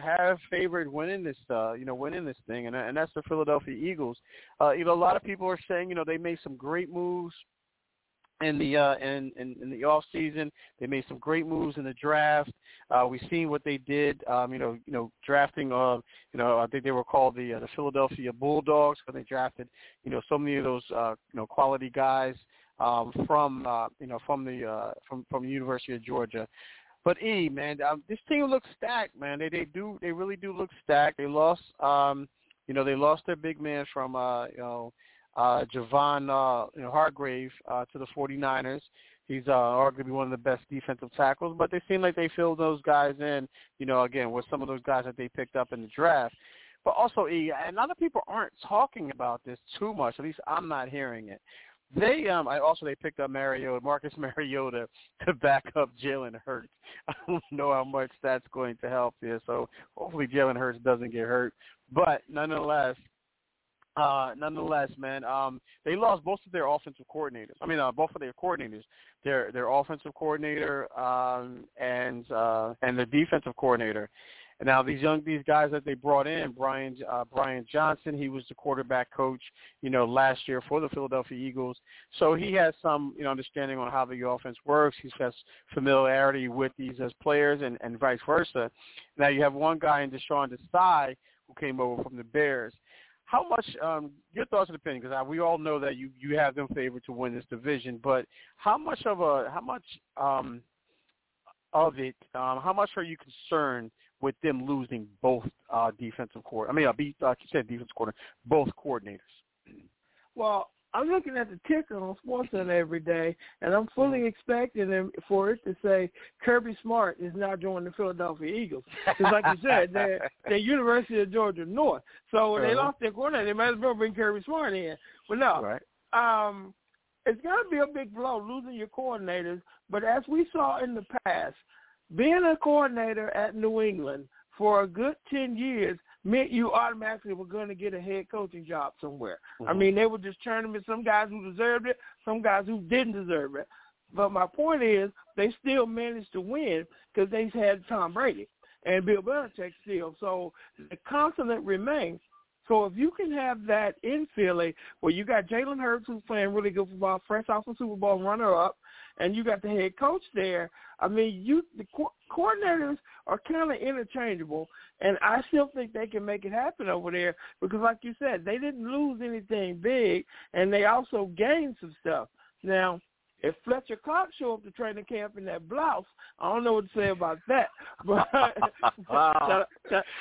have favored winning this, winning this thing, and that's the Philadelphia Eagles. A lot of people are saying, they made some great moves in the off season. They made some great moves in the draft. We've seen what they did. Drafting. I think they were called the Philadelphia Bulldogs because they drafted, so many of those, quality guys from the University of Georgia. But this team looks stacked, man. They really do look stacked. They lost, they lost their big man from, Javon Hargrave to the 49ers. He's arguably one of the best defensive tackles, but they seem like they filled those guys in, again, with some of those guys that they picked up in the draft. But also, a lot of people aren't talking about this too much. At least I'm not hearing it. They picked up Marcus Mariota to back up Jalen Hurts. I don't know how much that's going to help here, so hopefully Jalen Hurts doesn't get hurt. But nonetheless, man, they lost both of their offensive coordinators. Both of their coordinators, their offensive coordinator and their defensive coordinator. Now these guys that they brought in, Brian Johnson, he was the quarterback coach, last year for the Philadelphia Eagles. So he has some, understanding on how the offense works. He has familiarity with these as players and vice versa. Now you have one guy in Deshaun Desai who came over from the Bears. How much your thoughts and opinion? Because we all know that you have them favored to win this division, but how much are you concerned with them losing both defensive coordinator, both coordinators? Well, I'm looking at the ticker on SportsCenter every day, and I'm fully expecting them for it to say Kirby Smart is now joining the Philadelphia Eagles. Because like you said, they're University of Georgia North. So when they lost their coordinator, they might as well bring Kirby Smart in. But no, right. It's going to be a big blow losing your coordinators. But as we saw in the past, being a coordinator at New England for a good 10 years meant you automatically were going to get a head coaching job somewhere. Mm-hmm. They were just turning in some guys who deserved it, some guys who didn't deserve it. But my point is they still managed to win because they had Tom Brady and Bill Belichick still. So the constant remains. So if you can have that in Philly where you got Jalen Hurts who's playing really good football, fresh off the Super Bowl runner-up, and you got the head coach there, the coordinators are kind of interchangeable, and I still think they can make it happen over there because, like you said, they didn't lose anything big, and they also gained some stuff. Now, if Fletcher Cox show up to training camp in that blouse, I don't know what to say about that. But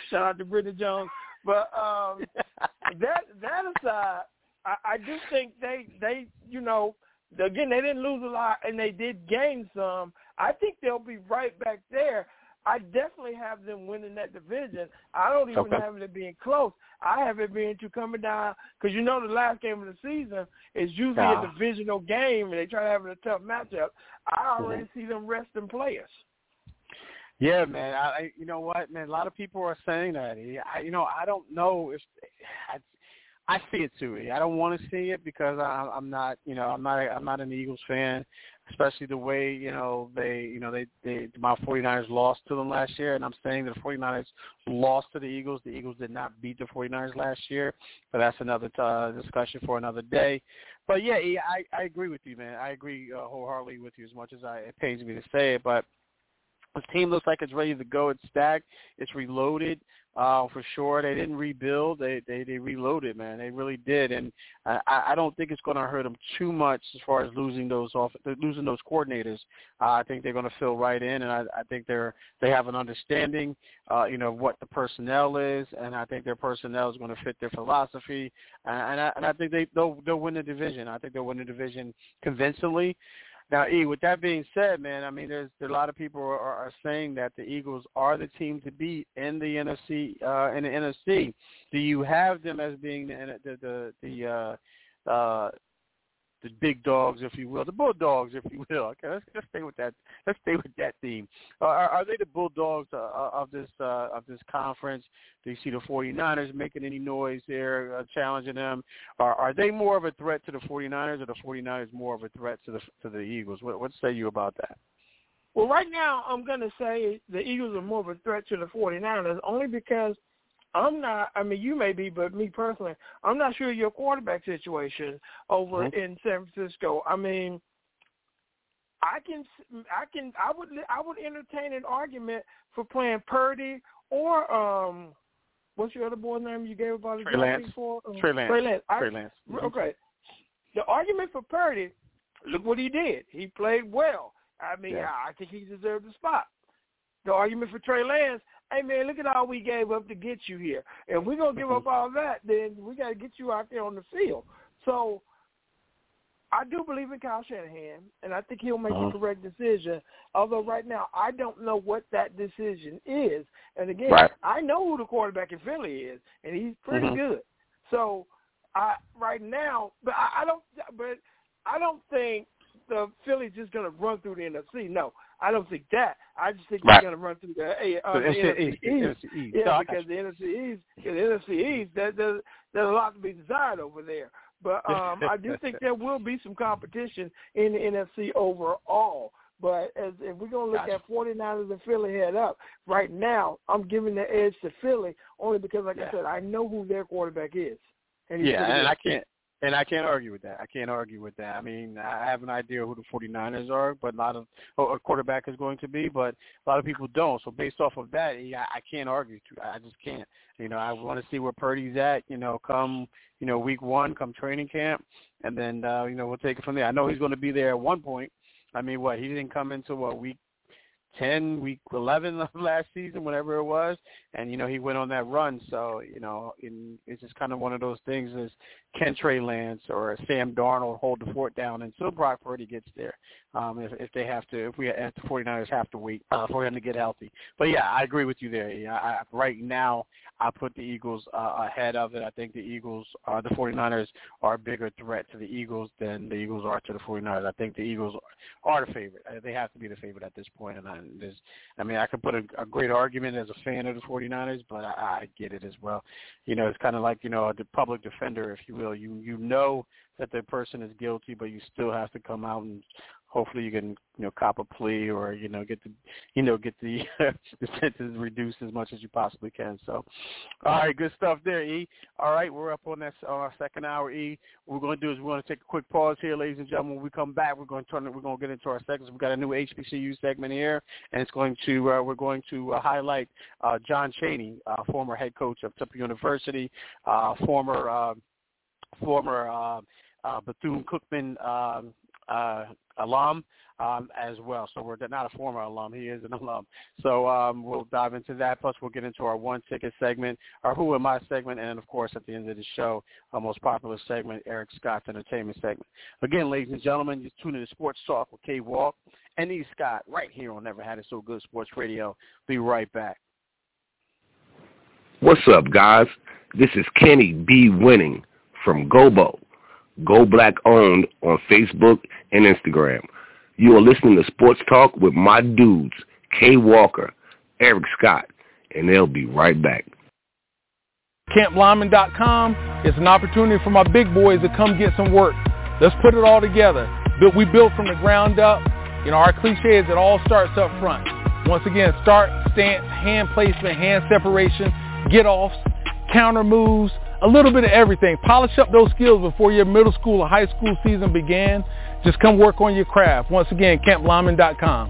shout out to Brittany Jones. But that aside, I do think they again, they didn't lose a lot, and they did gain some. I think they'll be right back there. I definitely have them winning that division. I don't even have it being close. I have it being coming down because, the last game of the season is usually a divisional game, and they try to have a tough matchup. I already see them resting players. Yeah, man. You know what, man? A lot of people are saying that. I don't know if – I see it too. I don't want to see it because I'm not an Eagles fan, especially the way, my 49ers lost to them last year. And I'm saying that the 49ers lost to the Eagles. The Eagles did not beat the 49ers last year, but that's another discussion for another day. But yeah, I agree with you, man. I agree wholeheartedly with you as much as it pains me to say it, but this team looks like it's ready to go. It's stacked. It's reloaded. For sure, they didn't rebuild. They reloaded, man. They really did, and I don't think it's going to hurt them too much as far as losing those coordinators. I think they're going to fill right in, and I think they have an understanding, what the personnel is, and I think their personnel is going to fit their philosophy, and I think they'll win the division. I think they'll win the division convincingly. Now, with that being said, man, there's a lot of people are saying that the Eagles are the team to beat in the NFC. Do you have them as being the big dogs, if you will, the Bulldogs, if you will? Okay, let's stay with that. Let's stay with that theme. Are they the Bulldogs of this conference? Do you see the 49ers making any noise there, challenging them? Are they more of a threat to the 49ers, or the 49ers more of a threat to the Eagles? What say you about that? Well, right now I'm going to say the Eagles are more of a threat to the 49ers only because I'm not – I mean, you may be, but me personally, I'm not sure your quarterback situation over in San Francisco. I mean, I would entertain an argument for playing Purdy or what's your other boy's name you gave about Trey Lance. Trey Lance. Okay. The argument for Purdy, look what he did. He played well. I mean, yeah. I think he deserved the spot. The argument for Trey Lance, hey, man, look at all we gave up to get you here. If we're going to give up all that, then we got to get you out there on the field. So I do believe in Kyle Shanahan, and I think he'll make the correct decision, although right now I don't know what that decision is. And, again, I know who the quarterback in Philly is, and he's pretty good. So right now – but I don't think – Philly's just going to run through the NFC. No, I don't think that. I just think they're going to run through the NFC East. Yeah, because the NFC East, there's a lot to be desired over there. But I do think there will be some competition in the NFC overall. But if we're going to look at 49ers and Philly head up, right now I'm giving the edge to Philly only because, like I said, I know who their quarterback is. And And I can't argue with that. I mean, I have an idea who the 49ers are, but a quarterback is going to be, but a lot of people don't. So based off of that, I can't argue. I just can't. You know, I want to see where Purdy's at, come week one, come training camp, and then, we'll take it from there. I know he's going to be there at one point. I mean, he didn't come into week 10, week 11 of last season, whatever it was, and he went on that run. So it's just kind of one of those things: is can Trey Lance or Sam Darnold hold the fort down until Brock Purdy gets there? If the 49ers have to wait for him to get healthy. But I agree with you there. Yeah, right now I put the Eagles ahead of it. I think the 49ers are a bigger threat to the Eagles than the Eagles are to the 49ers. I think the Eagles are the favorite. They have to be the favorite at this point, and I could put a great argument as a fan of the 49ers, but I get it as well. It's kind of like, the public defender, if you will. You know that the person is guilty, but you still have to come out and hopefully you can, cop a plea or, get the the sentence reduced as much as you possibly can. So, all right, good stuff there, E. All right, we're up on that our second hour, E. What we're going to do is we're going to take a quick pause here, ladies and gentlemen. When we come back, we're going to get into our segments. We've got a new HBCU segment here, and it's going to we're going to highlight John Chaney, former head coach of Temple University, former Bethune-Cookman alum as well. So we're not a former alum. He is an alum. So we'll dive into that. Plus, we'll get into our one ticket segment, our Who Am I segment, and, of course, at the end of the show, our most popular segment, Eric Scott's entertainment segment. Again, ladies and gentlemen, you're tuning in to Sports Talk with K. Walk and E. Scott right here on Never Had It So Good Sports Radio. Be right back. What's up, guys? This is Kenny B. Winning from Gobo. Go Black Owned on Facebook and Instagram. You are listening to Sports Talk with my dudes, Kay Walker, Eric Scott, and they'll be right back. CampLyman.com is an opportunity for my big boys to come get some work. Let's put it all together. But we built from the ground up. Our cliche is it all starts up front. Once again, start, stance, hand placement, hand separation, get-offs, counter moves, a little bit of everything. Polish up those skills before your middle school or high school season began. Just come work on your craft. Once again, CampLyman.com.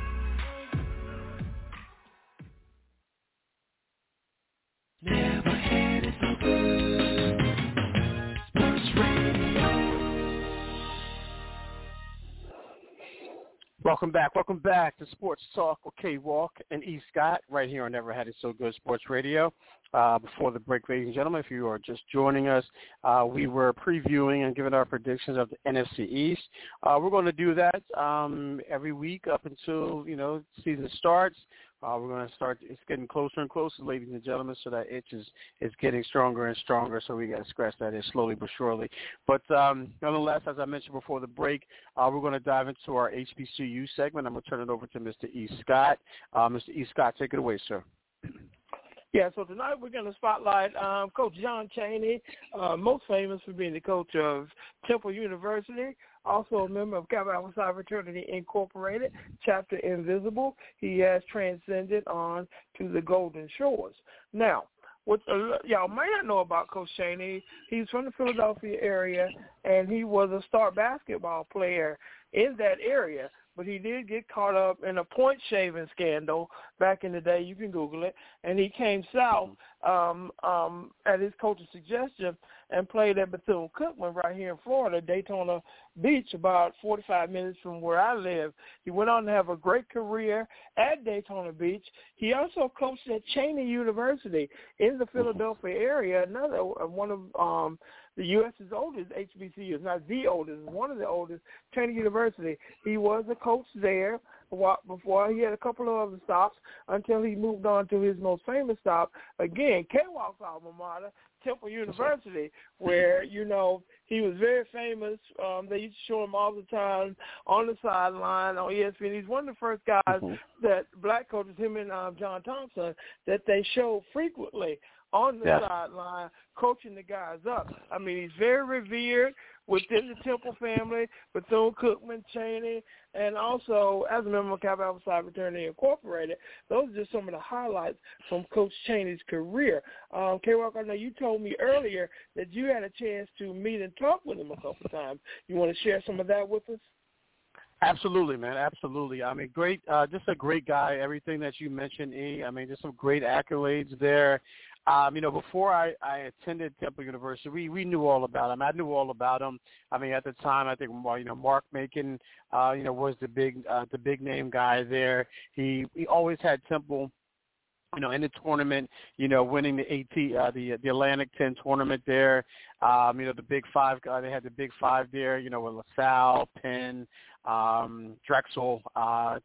Welcome back to Sports Talk with K. Walk and E. Scott right here on Never Had It So Good Sports Radio. Before the break, ladies and gentlemen, if you are just joining us, we were previewing and giving our predictions of the NFC East. We're going to do that every week up until, season starts. We're going to start. It's getting closer and closer, ladies and gentlemen, so that itch is getting stronger and stronger, so we got to scratch that itch slowly but surely. But nonetheless, as I mentioned before the break, we're going to dive into our HBCU segment. I'm going to turn it over to Mr. E. Scott. Mr. E. Scott, take it away, sir. Yeah, so tonight we're going to spotlight Coach John Chaney, most famous for being the coach of Temple University, also a member of Kappa Alpha Psi Fraternity Incorporated, Chapter Invisible. He has transcended on to the Golden Shores. Now, what y'all may not know about Coach Chaney, he's from the Philadelphia area, and he was a star basketball player in that area. But he did get caught up in a point-shaving scandal back in the day. You can Google it. And he came south at his coach's suggestion and played at Bethune-Cookman right here in Florida, Daytona Beach, about 45 minutes from where I live. He went on to have a great career at Daytona Beach. He also coached at Chaney University in the Philadelphia area, another one of the U.S.'s oldest HBCUs, not the oldest, one of the oldest, Chaney University. He was a coach there before. He had a couple of other stops until he moved on to his most famous stop, again, K-Walk's alma mater, Temple University, where, he was very famous. They used to show him all the time on the sideline on ESPN. He's one of the first guys that black coaches, him and John Thompson, that they showed frequently on the sideline, coaching the guys up. I mean, he's very revered within the Temple family, Bethune-Cookman, Chaney, and also as a member of Kappa Alpha Psi Fraternity Incorporated. Those are just some of the highlights from Coach Chaney's career. K-Walk, I know you told me earlier that you had a chance to meet and talk with him a couple of times. You want to share some of that with us? Absolutely, man. Absolutely. I mean, great, just a great guy. Everything that you mentioned, E. I mean, just some great accolades there. Before I attended Temple University, we knew all about him. I knew all about him. I mean, at the time, I think, Mark Macon, was the big name guy there. He always had Temple, in the tournament, winning the the Atlantic 10 tournament there. The Big Five, they had the Big Five there, with LaSalle, Penn, Drexel,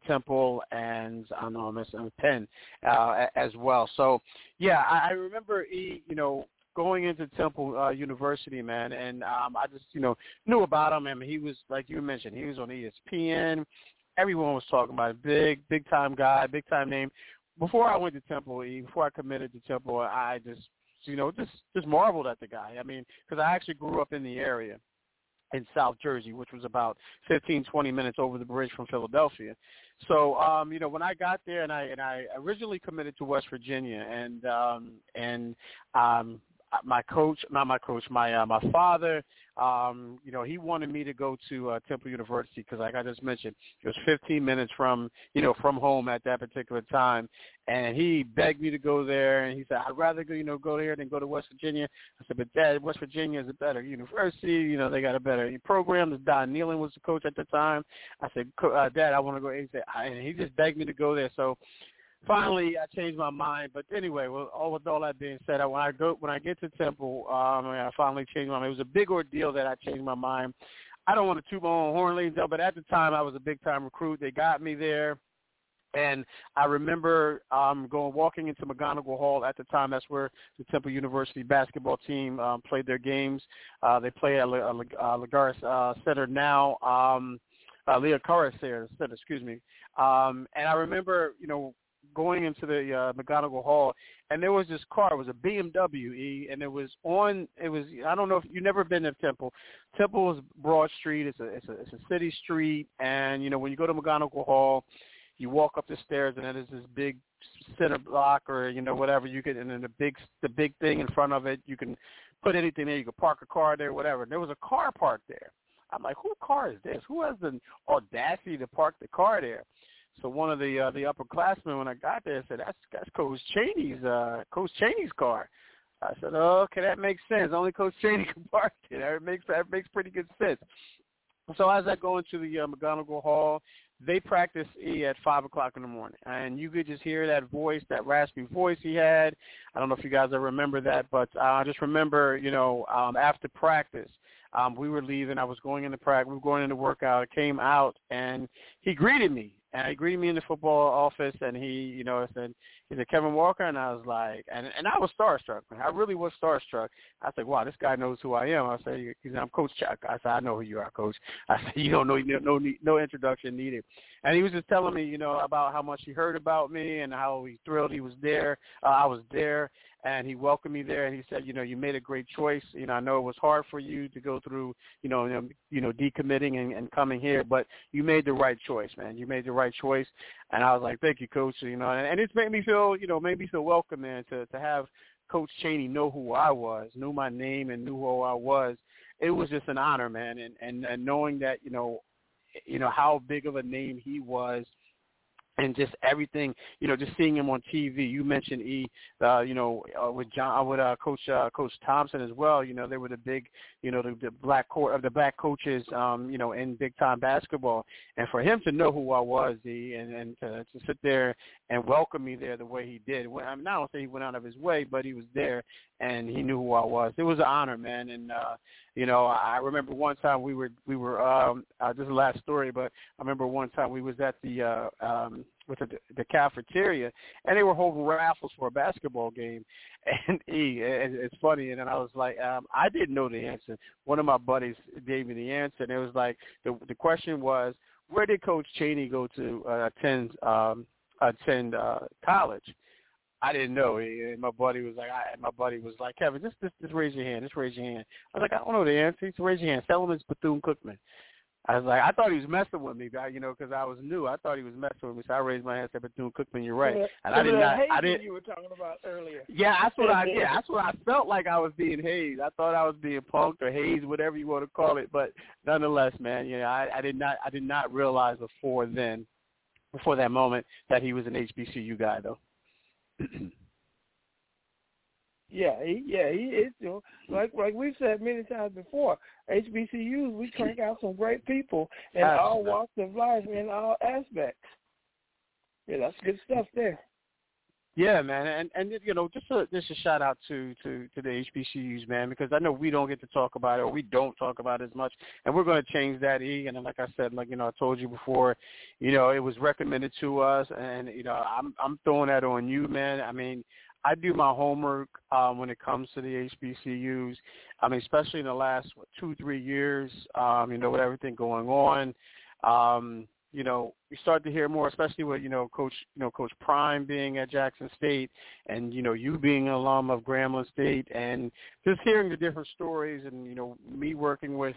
Temple, and Penn as well. So, yeah, I remember, going into Temple University, man, and I just, knew about him. I mean, he was, like you mentioned, he was on ESPN. Everyone was talking about him. Big-time guy, big-time name. Before I went to Temple, before I committed to Temple, I just marveled at the guy. I mean, because I actually grew up in the area in South Jersey, which was about 15, 20 minutes over the bridge from Philadelphia. So, when I got there, and I originally committed to West Virginia, and my father, he wanted me to go to Temple University because, like I just mentioned, it was 15 minutes from home at that particular time. And he begged me to go there, and he said, I'd rather go there than go to West Virginia. I said, but Dad, West Virginia is a better university. They got a better program. Don Nealon was the coach at the time. I said, Dad, I want to go. He said, and he just begged me to go there. So, finally, I changed my mind. But anyway, with all that being said, when I get to Temple, I finally changed my mind. It was a big ordeal that I changed my mind. I don't want to toot my own horn, ladies, but at the time, I was a big-time recruit. They got me there. And I remember walking into McGonagall Hall at the time. That's where the Temple University basketball team played their games. They play at Lagares Center now. Lagares Center, excuse me. And I remember, going into the McGonagall Hall, and there was this car. It was a BMW, and I don't know if you've never been to Temple. Temple is Broad Street. It's a city street, and, when you go to McGonagall Hall, you walk up the stairs, and there's this big center block or, whatever you could, and then the big thing in front of it, you can put anything there. You can park a car there, whatever. And there was a car parked there. I'm like, whose car is this? Who has the audacity to park the car there? So one of the upperclassmen, when I got there, said, that's Coach Chaney's car. I said, okay, that makes sense. Only Coach Chaney can park it. That makes pretty good sense. So as I go into the McGonagall Hall, they practice E at 5 o'clock in the morning. And you could just hear that voice, that raspy voice he had. I don't know if you guys remember that, but I just remember, after practice, we were leaving. I was going into practice. We were going into workout. I came out, and he greeted me. And he greeted me in the football office, and he said, Kevin Walker, and I was like, and I was starstruck. I really was starstruck. I said, wow, this guy knows who I am. I said, he said, I'm Coach Chuck. I said, I know who you are, Coach. I said, you don't know, no introduction needed. And he was just telling me, about how much he heard about me and how he thrilled he was there. I was there, and he welcomed me there, and he said, you made a great choice. I know it was hard for you to go through, decommitting and coming here, but you made the right choice, man. You made the right choice. And I was like, thank you, Coach. And it's made me feel, made me feel welcome, man, to have Coach Chaney know who I was, knew my name and knew who I was. It was just an honor, man. And knowing that, how big of a name he was, and just everything, just seeing him on TV. You mentioned E, with Coach Thompson as well. They were the big, the black court of the black coaches, in big time basketball. And for him to know who I was, E, and to sit there and welcome me there the way he did. I don't say he went out of his way, but he was there and he knew who I was. It was an honor, man. And I remember one time we were this is the last story, but I remember one time we was at the cafeteria, and they were holding raffles for a basketball game, and it's funny. And then I was like, I didn't know the answer. One of my buddies gave me the answer, and it was like the question was, where did Coach Chaney go to attend college? I didn't know. And my buddy was like, Kevin, just raise your hand. Just raise your hand. I was like, I don't know the answer. He said, raise your hand. Tell him it's Bethune-Cookman. I was like, I thought he was messing with me, because I was new. I thought he was messing with me, so I raised my hand and said, Bethune-Cookman, you're right. And I did not. I didn't. You were talking about earlier. Yeah, that's what I felt like. I was being hazed. I thought I was being punked or hazed, whatever you want to call it. But nonetheless, man, I did not realize before that moment, that he was an HBCU guy, though. He is. Like we've said many times before, HBCUs, we crank out some great people in all walks of life, in all aspects. Yeah, that's good stuff there. Yeah, man, and just a shout out to the HBCUs, man, because I know we don't get to talk about it, or we don't talk about it as much, and we're going to change that, E. And then, like I said, I told you before, it was recommended to us, and I'm throwing that on you, man. I mean, I do my homework when it comes to the HBCUs. I mean, especially in the last 2-3 years, with everything going on. You start to hear more, especially with, Coach Prime being at Jackson State, and, you being an alum of Grambling State, and just hearing the different stories, and, me working with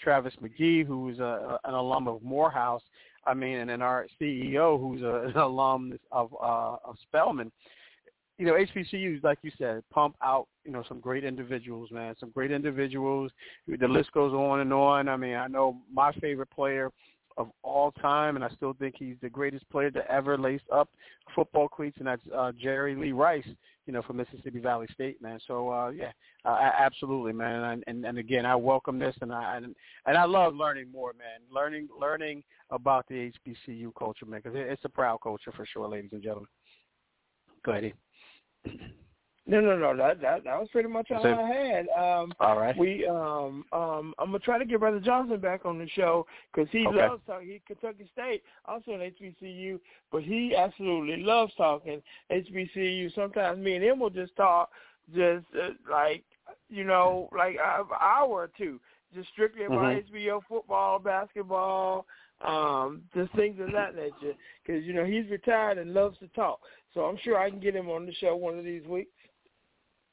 Travis McGee, who is an alum of Morehouse, and then our CEO, who's an alum of Spelman. HBCUs, like you said, pump out, some great individuals, man, some great individuals. The list goes on and on. I know my favorite player of all time, and I still think he's the greatest player to ever lace up football cleats, and that's Jerry Lee Rice, from Mississippi Valley State, man. So, absolutely, man. And again, I welcome this, and I love learning more, man, learning about the HBCU culture, man, because it's a proud culture for sure, ladies and gentlemen. Go ahead, Ian. No. That was pretty much all I had. All right. I'm gonna try to get Brother Johnson back on the show because he loves talking. He's Kentucky State, also an HBCU, but he absolutely loves talking HBCU. Sometimes me and him will just talk, like an hour or two, just strictly about HBO football, basketball. Just things of that nature, because he's retired and loves to talk. So I'm sure I can get him on the show one of these weeks.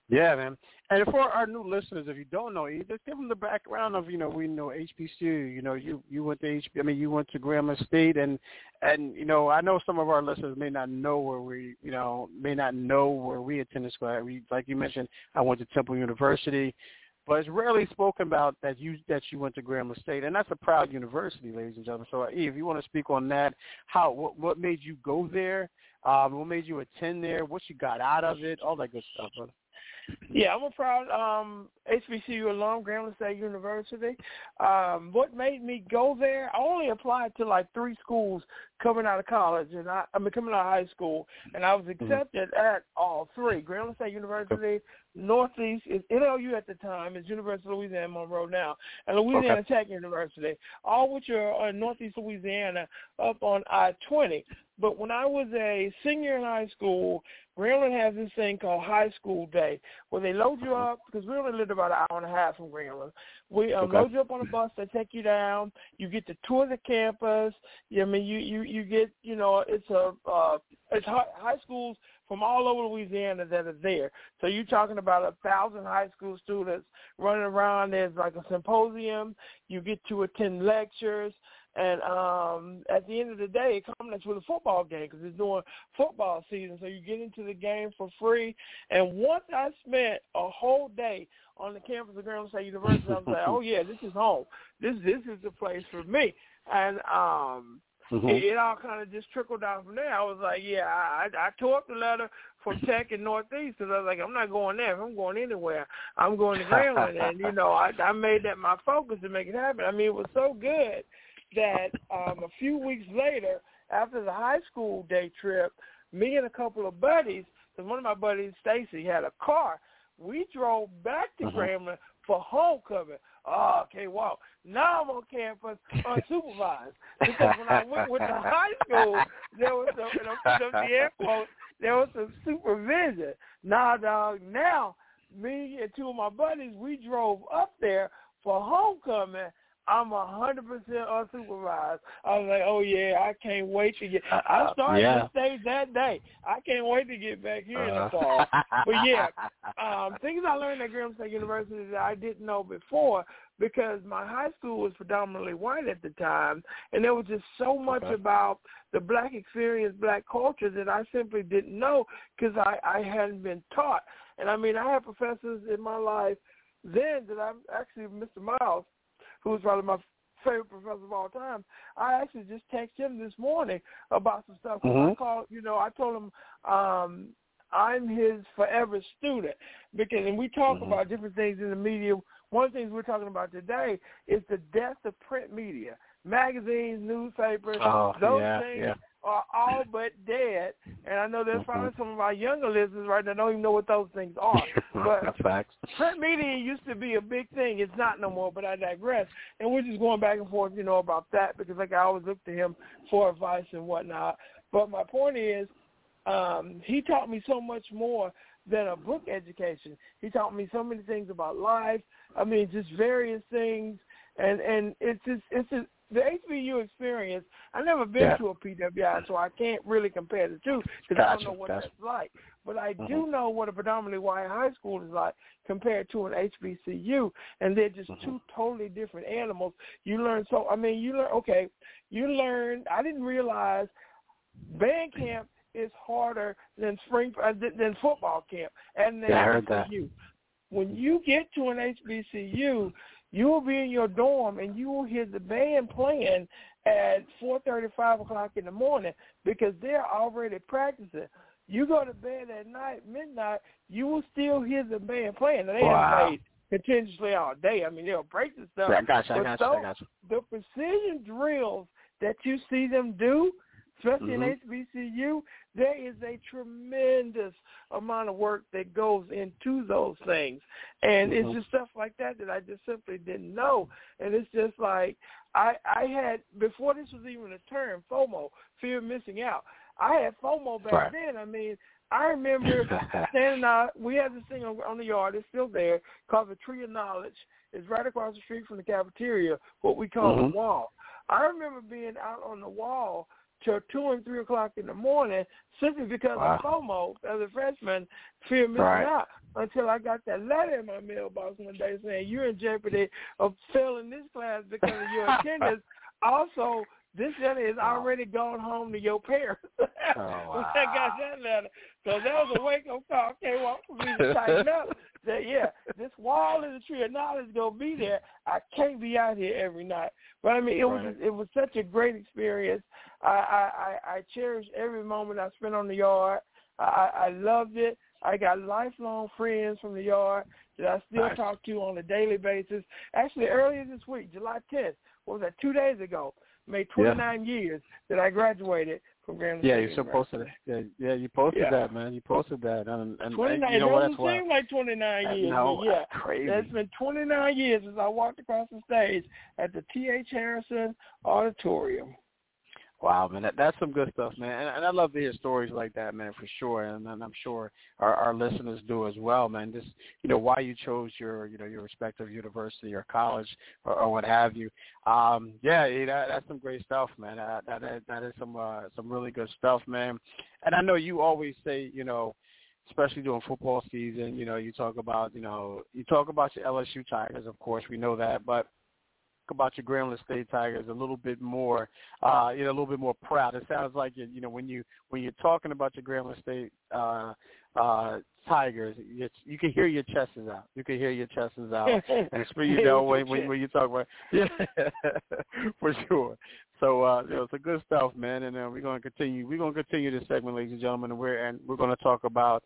Yeah, man. And for our new listeners, if you don't know, just give them the background of we know HBCU. You went to you went to Grambling State, and I know some of our listeners may not know where we attended school. Like you mentioned, I went to Temple University. But it's rarely spoken about that you went to Grambling State, and that's a proud university, ladies and gentlemen. So, E, if you want to speak on that, what made you go there, what made you attend there, what you got out of it, all that good stuff, brother. Yeah, I'm a proud HBCU alum, Grambling State University. What made me go there? I only applied to like 3 schools coming out of college, and coming out of high school, and I was accepted at all 3: Grambling State University, Northeast is NLU at the time, is University of Louisiana Monroe now, and Louisiana Tech University, all which are in Northeast Louisiana up on I-20. But when I was a senior in high school, Grambling has this thing called High School Day, where they load you up, because we only lived about an hour and a half from Grambling. We load you up on a bus, they take you down, you get to tour the campus. I mean, you get, you know, it's high schools from all over Louisiana that are there. So you're talking about 1,000 high school students running around. There's like a symposium. You get to attend lectures. And at the end of the day, it culminates with a football game because it's during football season. So you get into the game for free. And once I spent a whole day on the campus of Grambling State University, I was like, oh, yeah, this is home. This is the place for me. And it all kind of just trickled down from there. I was like, yeah, I tore up the letter from Tech and Northeast because I was like, I'm not going there. If I'm going anywhere, I'm going to Grambling. And, you know, I made that my focus to make it happen. I mean, it was so good that a few weeks later, after the high school day trip, me and a couple of buddies, because one of my buddies, Stacy, had a car, we drove back to Grambling for homecoming. Oh, okay, wow. Now I'm on campus unsupervised. Because when I went with the high school, there was some, and I'm putting up the air quote, there was some supervision. Now, me and 2 of my buddies, we drove up there for homecoming. I'm 100% unsupervised. I was like, oh, yeah, I can't wait to get – I started on stage that day. I can't wait to get back here in the fall. But, yeah, things I learned at Grambling State University that I didn't know before, because my high school was predominantly white at the time, and there was just so much about the black experience, black culture, that I simply didn't know because I hadn't been taught. And, I mean, I had professors in my life then that I'm actually – Mr. Miles, who was probably my favorite professor of all time, I actually just texted him this morning about some stuff. I told him I'm his forever student, because, and we talk about different things in the media. One of the things we're talking about today is the death of print media. Magazines, newspapers, those things are all but dead. And I know there's probably some of our younger listeners right now don't even know what those things are. But print media used to be a big thing. It's not no more, but I digress. And we're just going back and forth, you know, about that, because, like, I always look to him for advice and whatnot. But my point is, he taught me so much more than a book education. He taught me so many things about life. I mean, just various things. And it's just the HBU experience, I've never been to a PWI, so I can't really compare the two because I don't know what that's like. But I do know what a predominantly white high school is like compared to an HBCU, and they're just two totally different animals. You learn so – I mean, you learn – I didn't realize band camp is harder than than football camp. And then when you get to an HBCU – you will be in your dorm, and you will hear the band playing at 4:30, 5 o'clock in the morning because they're already practicing. You go to bed at night, midnight, you will still hear the band playing. They haven't played continuously all day. I mean, they'll break the stuff. The precision drills that you see them do, especially in HBCU, there is a tremendous amount of work that goes into those things. And it's just stuff like that that I just simply didn't know. And it's just like I had, before this was even a term, FOMO, fear of missing out. I had FOMO back then. I mean, I remember standing out. We had this thing on the yard. It's still there, called the Tree of Knowledge. It's right across the street from the cafeteria, what we call the wall. I remember being out on the wall till 2 and 3 o'clock in the morning, simply because of FOMO as a freshman, fear missing out. Until I got that letter in my mailbox one day saying you're in jeopardy of failing this class because of your attendance. Also, this letter is already gone home to your parents. I got that letter, so that was a wake up call. Okay, well, for me to tighten up. That this wall in the Tree of Knowledge gonna be there. I can't be out here every night. But I mean, it was such a great experience. I cherish every moment I spent on the yard. I loved it. I got lifelong friends from the yard that I still talk to on a daily basis. Actually, earlier this week, July 10th, what was that, 2 days ago, made 29 years that I graduated from Grambling State University. You posted that. And 29, you know what, it doesn't seem like 29 years. No, yeah, crazy. It's been 29 years since I walked across the stage at the T.H. Harrison Auditorium. Wow, man, that's some good stuff, man. And I love to hear stories like that, man, for sure. And I'm sure our listeners do as well, man. Just, you know, why you chose your respective university or college or what have you. That's some great stuff, man. That is some really good stuff, man. And I know you always say, you know, especially during football season, you know, you talk about your LSU Tigers, of course, we know that, but about your Grambling State Tigers a little bit more, a little bit more proud. It sounds like, when you're talking about your Grambling State Tigers, you can hear your chest is out. You can hear your chest is out. And when you talk about for sure. So it's a good stuff, man. And we're going to continue. We're going to continue this segment, ladies and gentlemen. We're going to talk about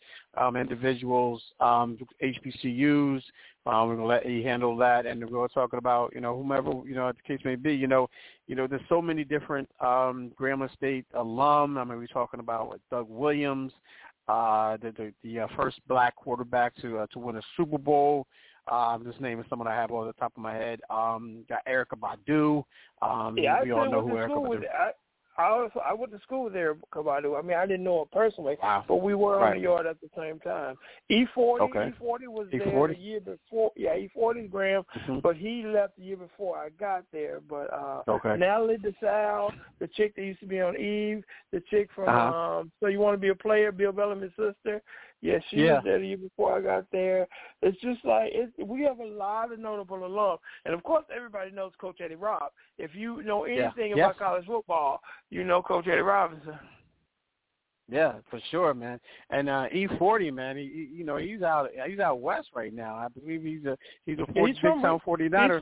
individuals, HBCUs. We're going to let you handle that, and we're talking about whomever the case may be. There's so many different Grambling State alum. I mean, we're talking about Doug Williams, the first black quarterback to win a Super Bowl. This name is someone I have off the top of my head. Got Erykah Badu. We all know who Erykah Badu is. I went to school with Erykah Badu. I mean, I didn't know him personally, but we were on the yard at the same time. E-40, E-40 was there the year before. Yeah, E-40 Graham, but he left the year before I got there. But Natalie DeSalle, the chick that used to be on Eve, the chick from So You Want to Be a Player, Bill Bellamy's sister. Yeah, she was there the year before I got there. It's just like we have a lot of notable alum. And, of course, everybody knows Coach Eddie Robb. If you know anything about college football, you know Coach Eddie Robinson. Yeah, for sure, man. And E-40, man, he's out west right now. I believe he's a 46-town 49er.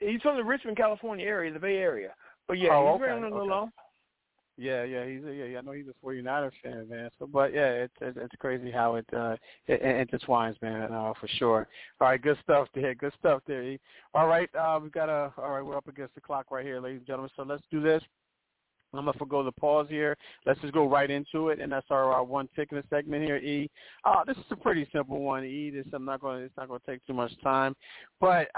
He's from the Richmond, California area, the Bay Area. But, he's running along. Yeah, I know he's a 49er fan, man. So, but it's crazy how it intertwines, man, for sure. All right, good stuff there. All right, we're up against the clock right here, ladies and gentlemen. So let's do this. I'm going to forgo the pause here. Let's just go right into it, and that's our one ticket segment here, E. This is a pretty simple one, E. It's not going to take too much time, but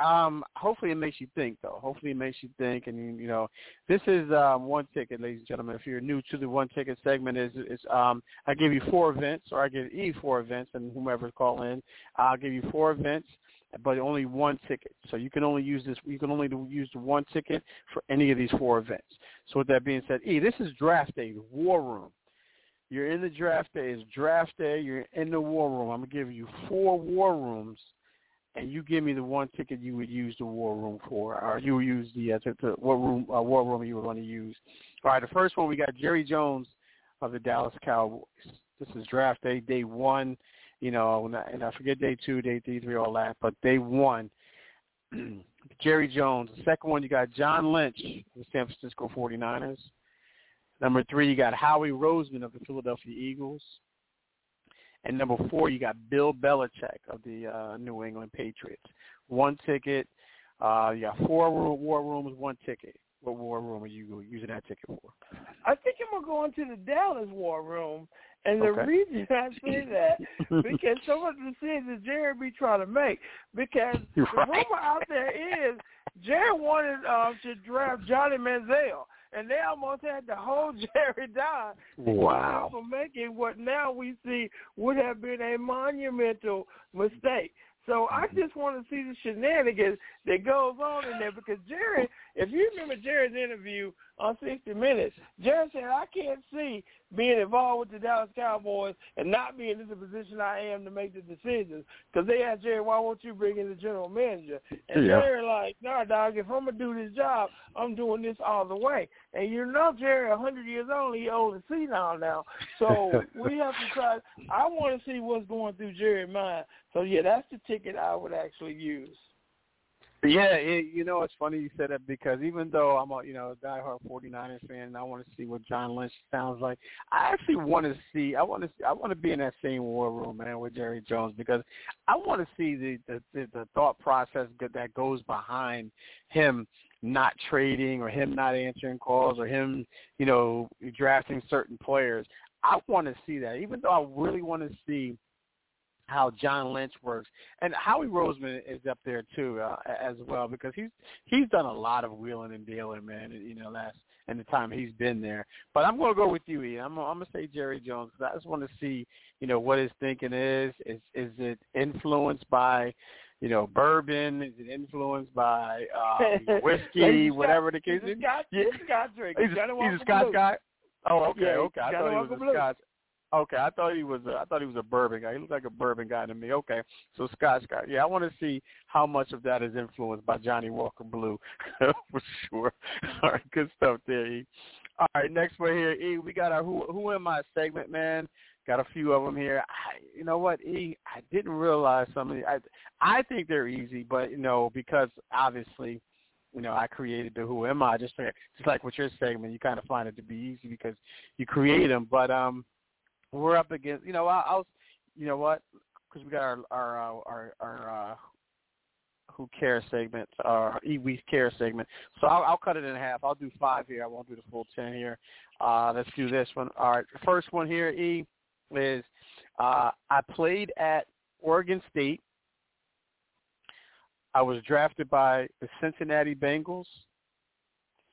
hopefully it makes you think, though. And, this is one ticket, ladies and gentlemen. If you're new to the one ticket segment, I give you four events, or I give E four events, and whomever's calling in, I'll give you four events, but only one ticket. So you can only use the one ticket for any of these four events. So with that being said, E, this is draft day, the war room. You're in the draft day. It's draft day. You're in the war room. I'm going to give you four war rooms, and you give me the one ticket you would use the war room for, or you would use the war room you would want to use. All right, the first one, we got Jerry Jones of the Dallas Cowboys. This is draft day, day one. And I forget day two, day three, all that, but day one, Jerry Jones. The second one, you got John Lynch of the San Francisco 49ers. Number three, you got Howie Roseman of the Philadelphia Eagles. And number four, you got Bill Belichick of the New England Patriots. One ticket. You got four war rooms, one ticket. What war room are you using that ticket for? I think I'm going to go into the Dallas war room, and the reason I say that because some of the decisions Jerry be trying to make, because the rumor out there is Jerry wanted to draft Johnny Manziel, and they almost had to hold Jerry down for making what now we see would have been a monumental mistake. So I just want to see the shenanigans that goes on in there, because Jerry, if you remember Jerry's interview on 60 Minutes, Jerry said, I can't see being involved with the Dallas Cowboys and not being in the position I am to make the decisions, because they asked Jerry, why won't you bring in the general manager? And Jerry like, nah, dog, if I'm going to do this job, I'm doing this all the way. And you know Jerry, 100 years old, he old and senile now. So we have to try. I want to see what's going through Jerry's mind. So, yeah, that's the ticket I would actually use. Yeah, you know, it's funny you said that, because even though I'm a, you know, diehard 49ers fan and I want to see what John Lynch sounds like, I actually want to see, I want to be in that same war room, man, with Jerry Jones, because I want to see the thought process that goes behind him not trading or him not answering calls or him, you know, drafting certain players. I want to see that, even though I really want to see how John Lynch works. And Howie Roseman is up there too, as well, because he's done a lot of wheeling and dealing, man, you know, in the time he's been there. But I'm going to go with you, Ian. I'm going to say Jerry Jones, because I just want to see, you know, what his thinking is. Is it influenced by, you know, bourbon? Is it influenced by whiskey, whatever the case is? He's a Scotch drinker. He's a Scotch guy? Oh, okay, yeah, okay. I thought he was a Scotch. Okay, I thought he was a bourbon guy. He looked like a bourbon guy to me. Okay, so Scotch guy. Yeah, I want to see how much of that is influenced by Johnny Walker Blue, for sure. All right, good stuff there, E. All right, next one here, E. We got our Who Am I segment, man. Got a few of them here. You know what, E? I didn't realize some of these. I think they're easy, but, you know, because obviously, you know, I created the Who Am I. Just like with your segment, you kind of find it to be easy because you create them, but we're up against, you know, I'll, you know what, because we got our Who Cares segment, our E-Week Care segment. So I'll cut it in half. I'll do 5 here. I won't do the full 10 here. Let's do this one. All right. The first one here, E, is I played at Oregon State. I was drafted by the Cincinnati Bengals,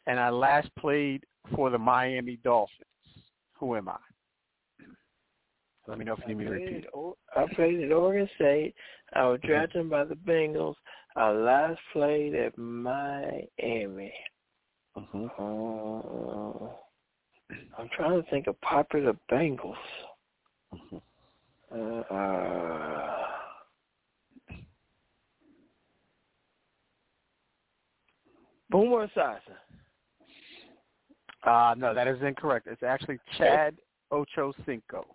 and I last played for the Miami Dolphins. Who am I? Let me know if you need me to repeat. I played at Oregon State. I was drafted by the Bengals. I last played at Miami. Mm-hmm. I'm trying to think of popular Bengals. Mm-hmm. Boomer Esiason. No, that is incorrect. It's actually Chad Ochocinco.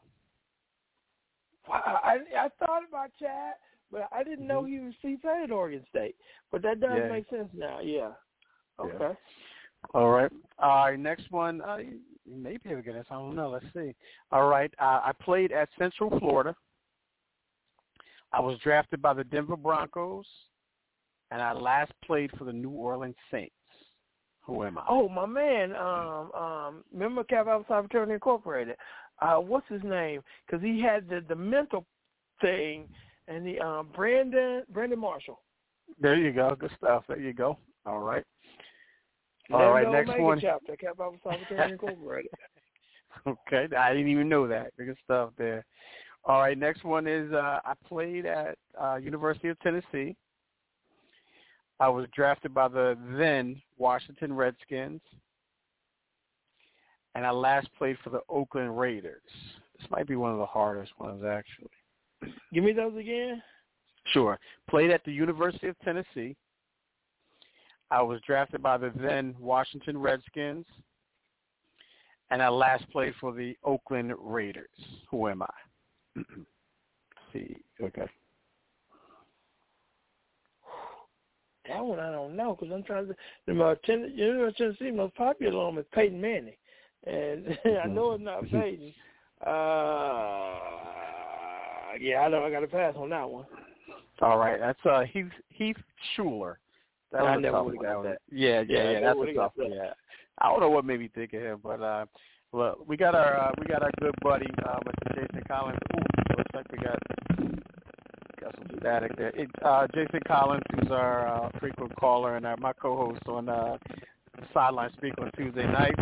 I thought about Chad, but I didn't know he was played at Oregon State. But that does make sense now, yeah. Okay. Yeah. All right. Next one. You may be able to get this. I don't know. Let's see. All right. I played at Central Florida. I was drafted by the Denver Broncos, and I last played for the New Orleans Saints. Who am I? Oh, my man. Remember Kappa Alpha Psi Fraternity Incorporated? What's his name? Because he had the mental thing, and the Brandon Marshall. There you go. Good stuff. There you go. All right. All right. Next one. Chapter. Kappa Alpha Psi Incorporated. Okay, I didn't even know that. Good stuff there. All right. Next one is I played at University of Tennessee. I was drafted by the then Washington Redskins, and I last played for the Oakland Raiders. This might be one of the hardest ones, actually. Give me those again. Sure. Played at the University of Tennessee. I was drafted by the then Washington Redskins, and I last played for the Oakland Raiders. Who am I? Let's see. Okay. That one I don't know, because I'm trying to – the University of Tennessee most popular one is Peyton Manning. And I know it's not Peyton. Yeah, I know I got to pass on that one. All right. That's Heath Schuler. That I never would have got that. Yeah, that's a tough one. Yeah. I don't know what made me think of him, but look, we got our good buddy, Mr. Jason Collins. Ooh, looks like we got some static there. Jason Collins, who's our frequent caller and my co-host on Sideline Speak on Tuesday nights.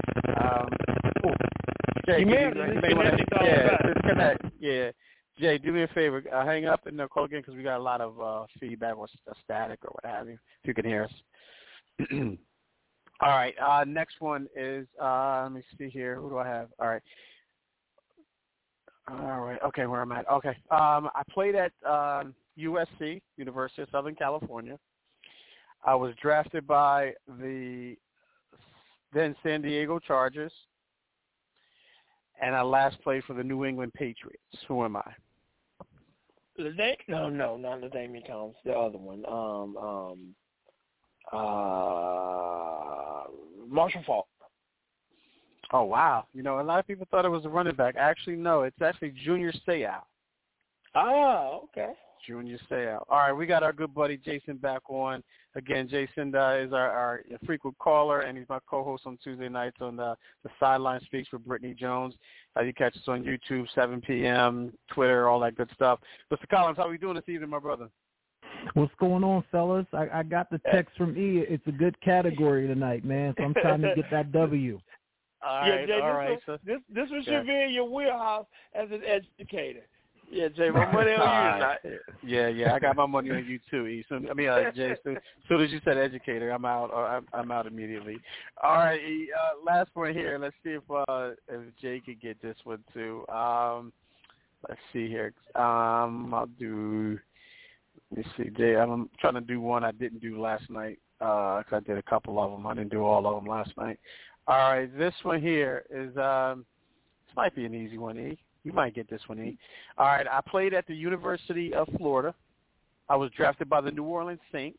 Jay, disconnect. Yeah, Jay, do me a favor. Hang up and call again, because we got a lot of feedback or static or what have you, if you can hear us. All right. Next one is let me see here. Who do I have? All right. Okay, where am I? Okay. I played at USC, University of Southern California. I was drafted by the then San Diego Chargers, and I last played for the New England Patriots. Who am I? No, not the Damien Collins. The other one. Marshall Faulk. Oh, wow. You know, a lot of people thought it was a running back. Actually, no. It's actually Junior Seau. Oh, okay. Junior Seau. All right, we got our good buddy Jason back on. Again, Jason is our frequent caller, and he's my co-host on Tuesday nights on the Sideline Speaks with Brittany Jones. You catch us on YouTube, 7 p.m., Twitter, all that good stuff. Mr. Collins, how are we doing this evening, my brother? What's going on, fellas? I got the text from E. It's a good category tonight, man, so I'm trying to get that W. All right, Jay, this should be in your wheelhouse as an educator. Yeah, Jay, my money on you. Yeah, I got my money on you too, E. Soon, Jay, as soon as you said educator, I'm out. I'm out immediately. All right, E, last one here. Let's see if Jay could get this one too. Let's see here. I'll do. Let me see, Jay. I'm trying to do one I didn't do last night because I did a couple of them. I didn't do all of them last night. All right, this one here is this might be an easy one, E. You might get this one, E. All right, I played at the University of Florida. I was drafted by the New Orleans Saints,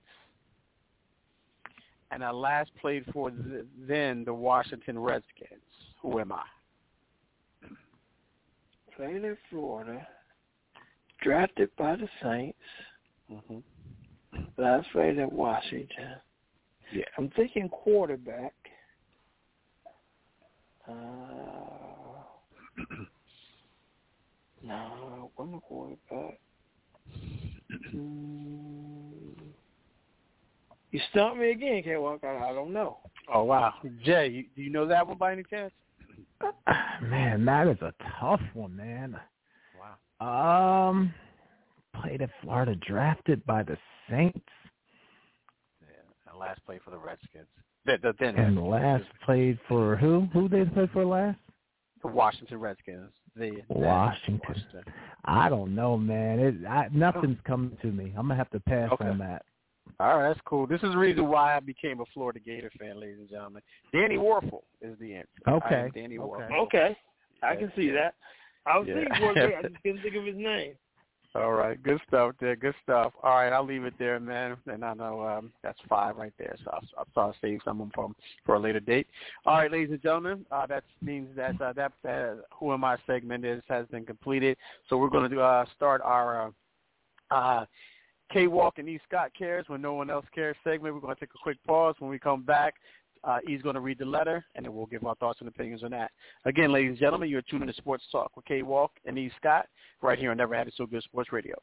and I last played for the Washington Redskins. Who am I? Played in Florida, drafted by the Saints, last played at Washington. Yeah, I'm thinking quarterback. No, I wasn't a quarterback. You stumped me again, K. Walker. I don't know. Oh, wow. Jay, do you know that one by any chance? Man, that is a tough one, man. Wow. Played at Florida, drafted by the Saints. Yeah, and last played for the Redskins. And last played for who? Who did they play for last? The Washington Redskins. Washington. I don't know, man. Nothing's coming to me. I'm going to have to pass on that. All right, that's cool. This is the reason why I became a Florida Gator fan, ladies and gentlemen. Danny Warfel is the answer. Okay. Danny Warfel. Okay. I can see that. I was thinking one day. I just couldn't think of his name. All right. Good stuff there. Good stuff. All right. I'll leave it there, man. And I know that's 5 right there. So I'll try to save someone for a later date. All right, ladies and gentlemen, that means that Who Am I segment has been completed. So we're going to start our K-Walk and E. Scott Cares When No One Else Cares segment. We're going to take a quick pause. When we come back, E's going to read the letter, and then we'll give our thoughts and opinions on that. Again, ladies and gentlemen, you're tuning to Sports Talk with K. Walk and E. Scott right here on Never Had It So Good Sports Radio.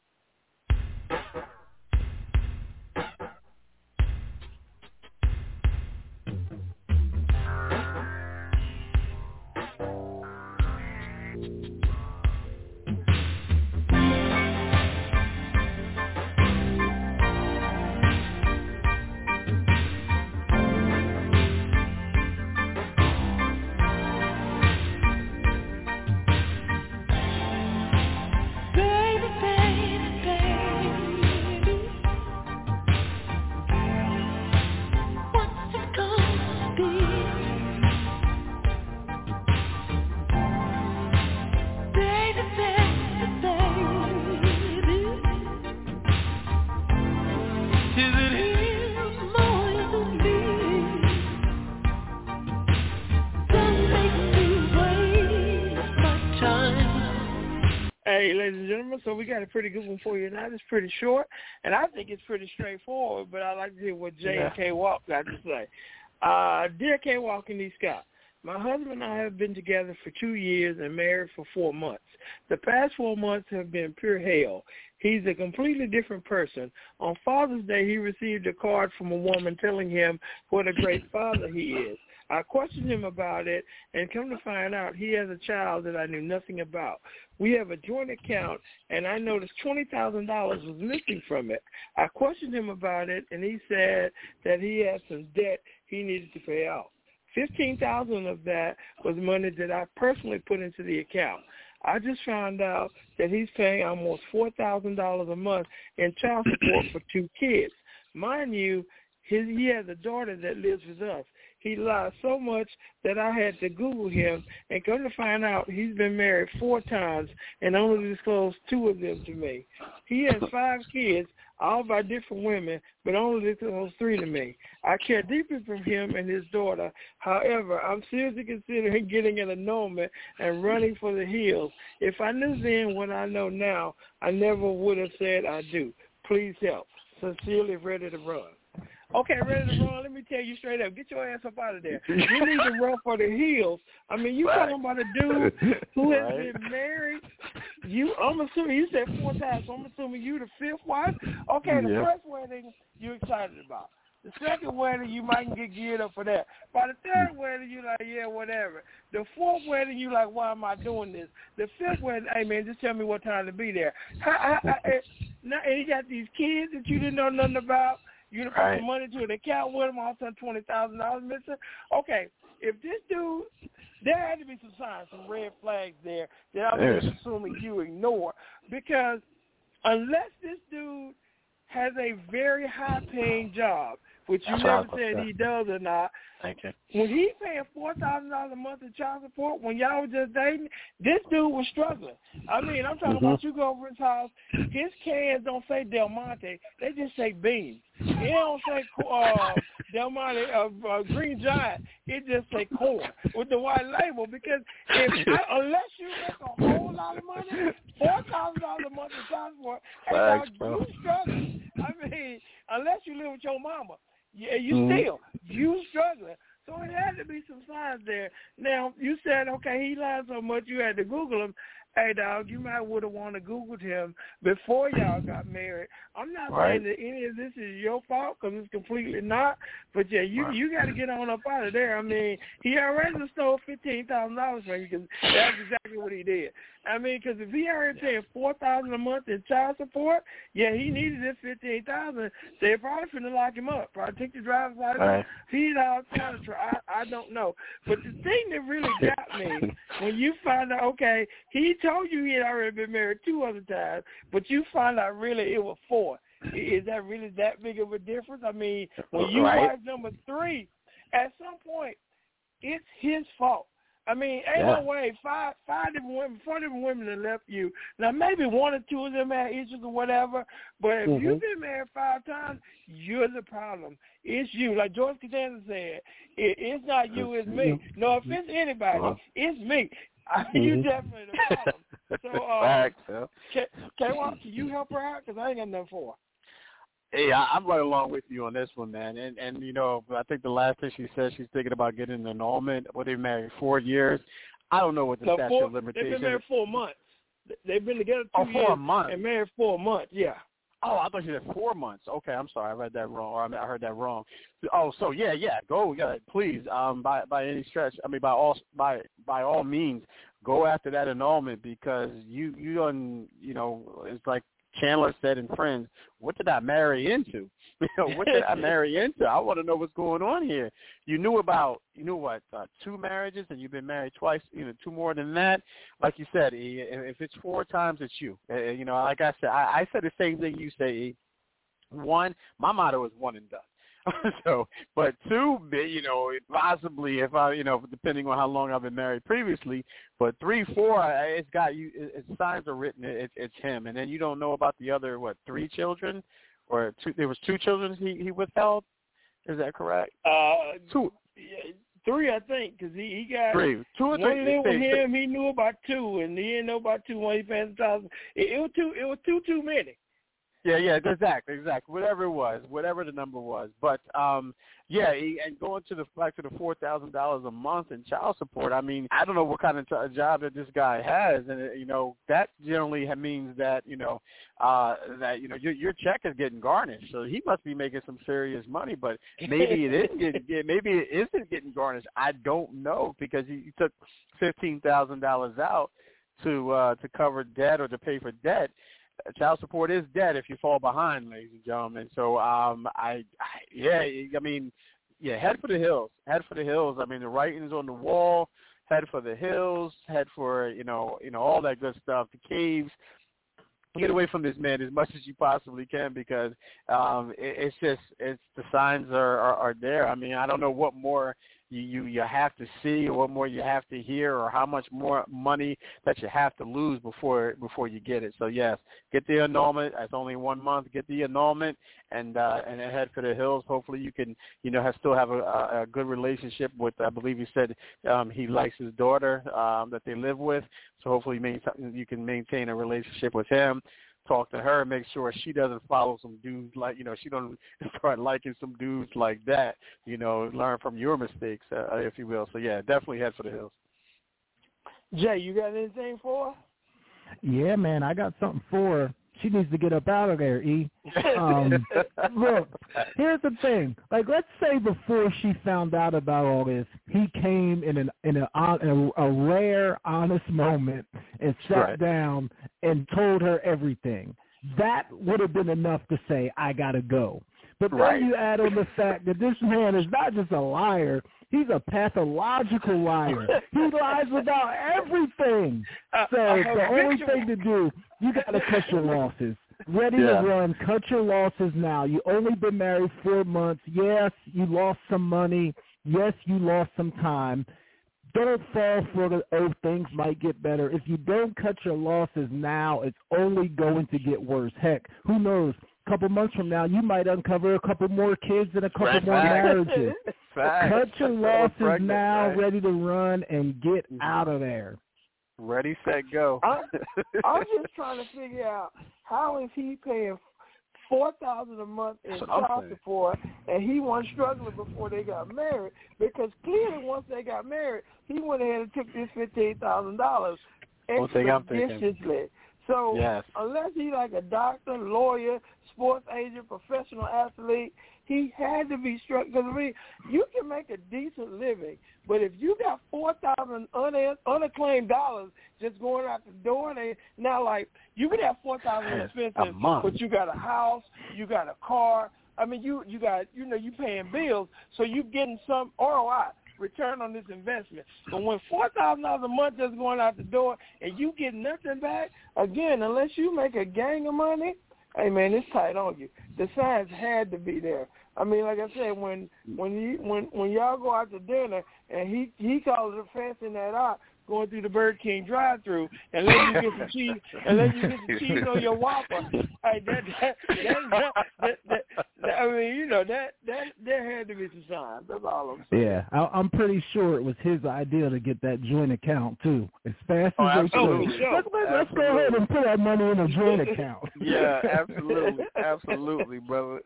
So we got a pretty good one for you tonight. It's pretty short, and I think it's pretty straightforward, but I like to hear what J and K. Walk got to say. Dear K. Walk and E. Scott, my husband and I have been together for 2 years and married for 4 months. The past 4 months have been pure hell. He's a completely different person. On Father's Day, he received a card from a woman telling him what a great father he is. I questioned him about it, and come to find out, he has a child that I knew nothing about. We have a joint account, and I noticed $20,000 was missing from it. I questioned him about it, and he said that he had some debt he needed to pay off. $15,000 of that was money that I personally put into the account. I just found out that he's paying almost $4,000 a month in child support for 2 kids. Mind you, he has a daughter that lives with us. He lied so much that I had to Google him, and come to find out he's been married 4 times and only disclosed 2 of them to me. He has 5 kids, all by different women, but only those three to me. I care deeply from him and his daughter. However, I'm seriously considering getting an annulment and running for the hills. If I knew then what I know now, I never would have said I do. Please help. Sincerely, Ready to Run. Okay, Ready to Run, let me tell you straight up, get your ass up out of there. You need to run for the hills. I mean, you talking about a dude who has been married. I'm assuming you said 4 times, so I'm assuming you the 5th wife. Okay, the first wedding you're excited about. The second wedding, you might get geared up for that. By the third wedding, you like, yeah, whatever. The fourth wedding, you like, why am I doing this? The fifth wedding, hey, man, just tell me what time to be there. And you got these kids that you didn't know nothing about. You done put some money to an account with them, all of a sudden $20,000 missing. Okay, if this dude, there had to be some signs, some red flags there that I'm just assuming you ignore. Because unless this dude has a very high-paying job, which you never said he does or not. Okay. When he paying $4,000 a month in child support, when y'all were just dating, this dude was struggling. I mean, I'm talking about you go over his house, his cans don't say Del Monte, they just say beans. It don't say Del Monte, Green Giant, it just say corn with the white label. Because unless you make a whole lot of money, $4,000 a month in child support, you struggling. I mean, unless you live with your mama. Yeah, you struggling. So it had to be some signs there. Now, you said, okay, he lied so much you had to Google him. Hey, dog, you might would have wanted to Googled him before y'all got married. I'm not saying that any of this is your fault because it's completely not. But, yeah, you got to get on up out of there. I mean, he already stole $15,000 from you because that's exactly what he did. I mean, because if he already paying $4,000 a month in child support, yeah, he needed this $15,000. They probably finna lock him up. Probably took the driver's license. He's all kind of try. I don't know. But the thing that really got me when you find out, okay, he told you he had already been married 2 other times, but you find out really it was 4. Is that really that big of a difference? I mean, when you wife number 3, at some point, it's his fault. I mean, ain't no way 5 different women, 4 different women that left you. Now, maybe 1 or 2 of them had issues or whatever, but if you've been married 5 times, you're the problem. It's you. Like George Costanza said, it's not you, it's me. No, if it's anybody, it's me. You definitely the problem. So, K-Walk, can you help her out? Because I ain't got nothing for her. Hey, I'm right along with you on this one, man. And you know, I think the last thing she said, she's thinking about getting an annulment. Well, they've married 4 years. I don't know what the statute of limitations is. They've been married 4 months. They've been together 2 years and married 4 months, Oh, I thought you said 4 months. Okay, I'm sorry. I read that wrong, or I heard that wrong. Oh, so please, by any stretch, I mean, by all means, go after that annulment because you know, it's like Chandler said in Friends, what did I marry into? What did I marry into? I want to know what's going on here. You knew 2 marriages, and you've been married twice, 2 more than that. Like you said, E, if it's 4 times, it's you. You know, like I said, I said the same thing you say, E. 1, my motto is 1 and done. So, but 2, you know, possibly if I, you know, depending on how long I've been married previously, but 3, 4, it's got you. It's signs are written. It's him, and then you don't know about the other 3 children, or 2. There was 2 children he withheld. Is that correct? 2, 3, I think, because he got 2 or 3. 1 lived with him. He knew about 2, and he didn't know about 2 when he passed the house. It was 2. It was 2 too many. Yeah, exactly. Whatever the number was. But, and going back to the $4,000 a month in child support, I mean, I don't know what kind of job that this guy has. And, you know, that generally means that, your check is getting garnished. So he must be making some serious money, but maybe it isn't getting garnished. I don't know because he took $15,000 out to cover debt or to pay for debt. Child support is debt if you fall behind, ladies and gentlemen. So, head for the hills. Head for the hills. I mean, the writing's on the wall. Head for the hills. Head for all that good stuff. The caves. Get away from this man as much as you possibly can because it's the signs are there. I mean, I don't know what more you have to see, or what more you have to hear, or how much more money that you have to lose before you get it. So yes, get the annulment. That's only 1 month. Get the annulment and head for the hills. Hopefully you can still have a good relationship with, I believe he said he likes his daughter that they live with. So hopefully you can maintain a relationship with him. Talk to her, make sure she doesn't follow some dudes she don't start liking some dudes like that. Learn from your mistakes, if you will. So yeah, definitely head for the hills. Jay, you got anything for her? Yeah, man, I got something for her. She needs to get up out of there, E. Look, here's the thing. Like, let's say before she found out about all this, he came in a rare, honest moment and sat down and told her everything. That would have been enough to say, I got to go. But then you add on the fact that this man is not just a liar. He's a pathological liar. He lies about everything. So the only thing to do, you got to cut your losses. Ready to run, cut your losses now. You only been married 4 months. Yes, you lost some money. Yes, you lost some time. Don't fall for the, oh, things might get better. If you don't cut your losses now, it's only going to get worse. Heck, who knows? Couple months from now, you might uncover a couple more kids and a couple more marriages. Cut your losses now, ready to run, and get out of there. Ready, set, go. I'm just trying to figure out, how is he paying $4,000 a month in child support, and he wasn't struggling before they got married? Because clearly, once they got married, he went ahead and took this $15,000 expeditiously. So unless he's like a doctor, lawyer, sports agent, professional athlete, he had to be struck. Because, I mean, you can make a decent living, but if you got $4,000 unacclaimed dollars just going out the door, and they now, like, you could have $4,000 expenses, but you got a house, you got a car. I mean, you got, you paying bills, so you getting some ROI. Return on this investment. But when $4,000 a month is going out the door and you get nothing back, again, unless you make a gang of money, hey, man, it's tight on you. The signs had to be there. I mean, like I said, when y'all go out to dinner and he calls her fancying that out, going through the Burger King drive-thru, and let you get some cheese, on your Whopper. There had to be some signs. That's all I'm saying. Yeah, I'm pretty sure it was his idea to get that joint account too, as fast as they could. Sure. Let's go ahead and put that money in a joint account. Yeah, absolutely, brother.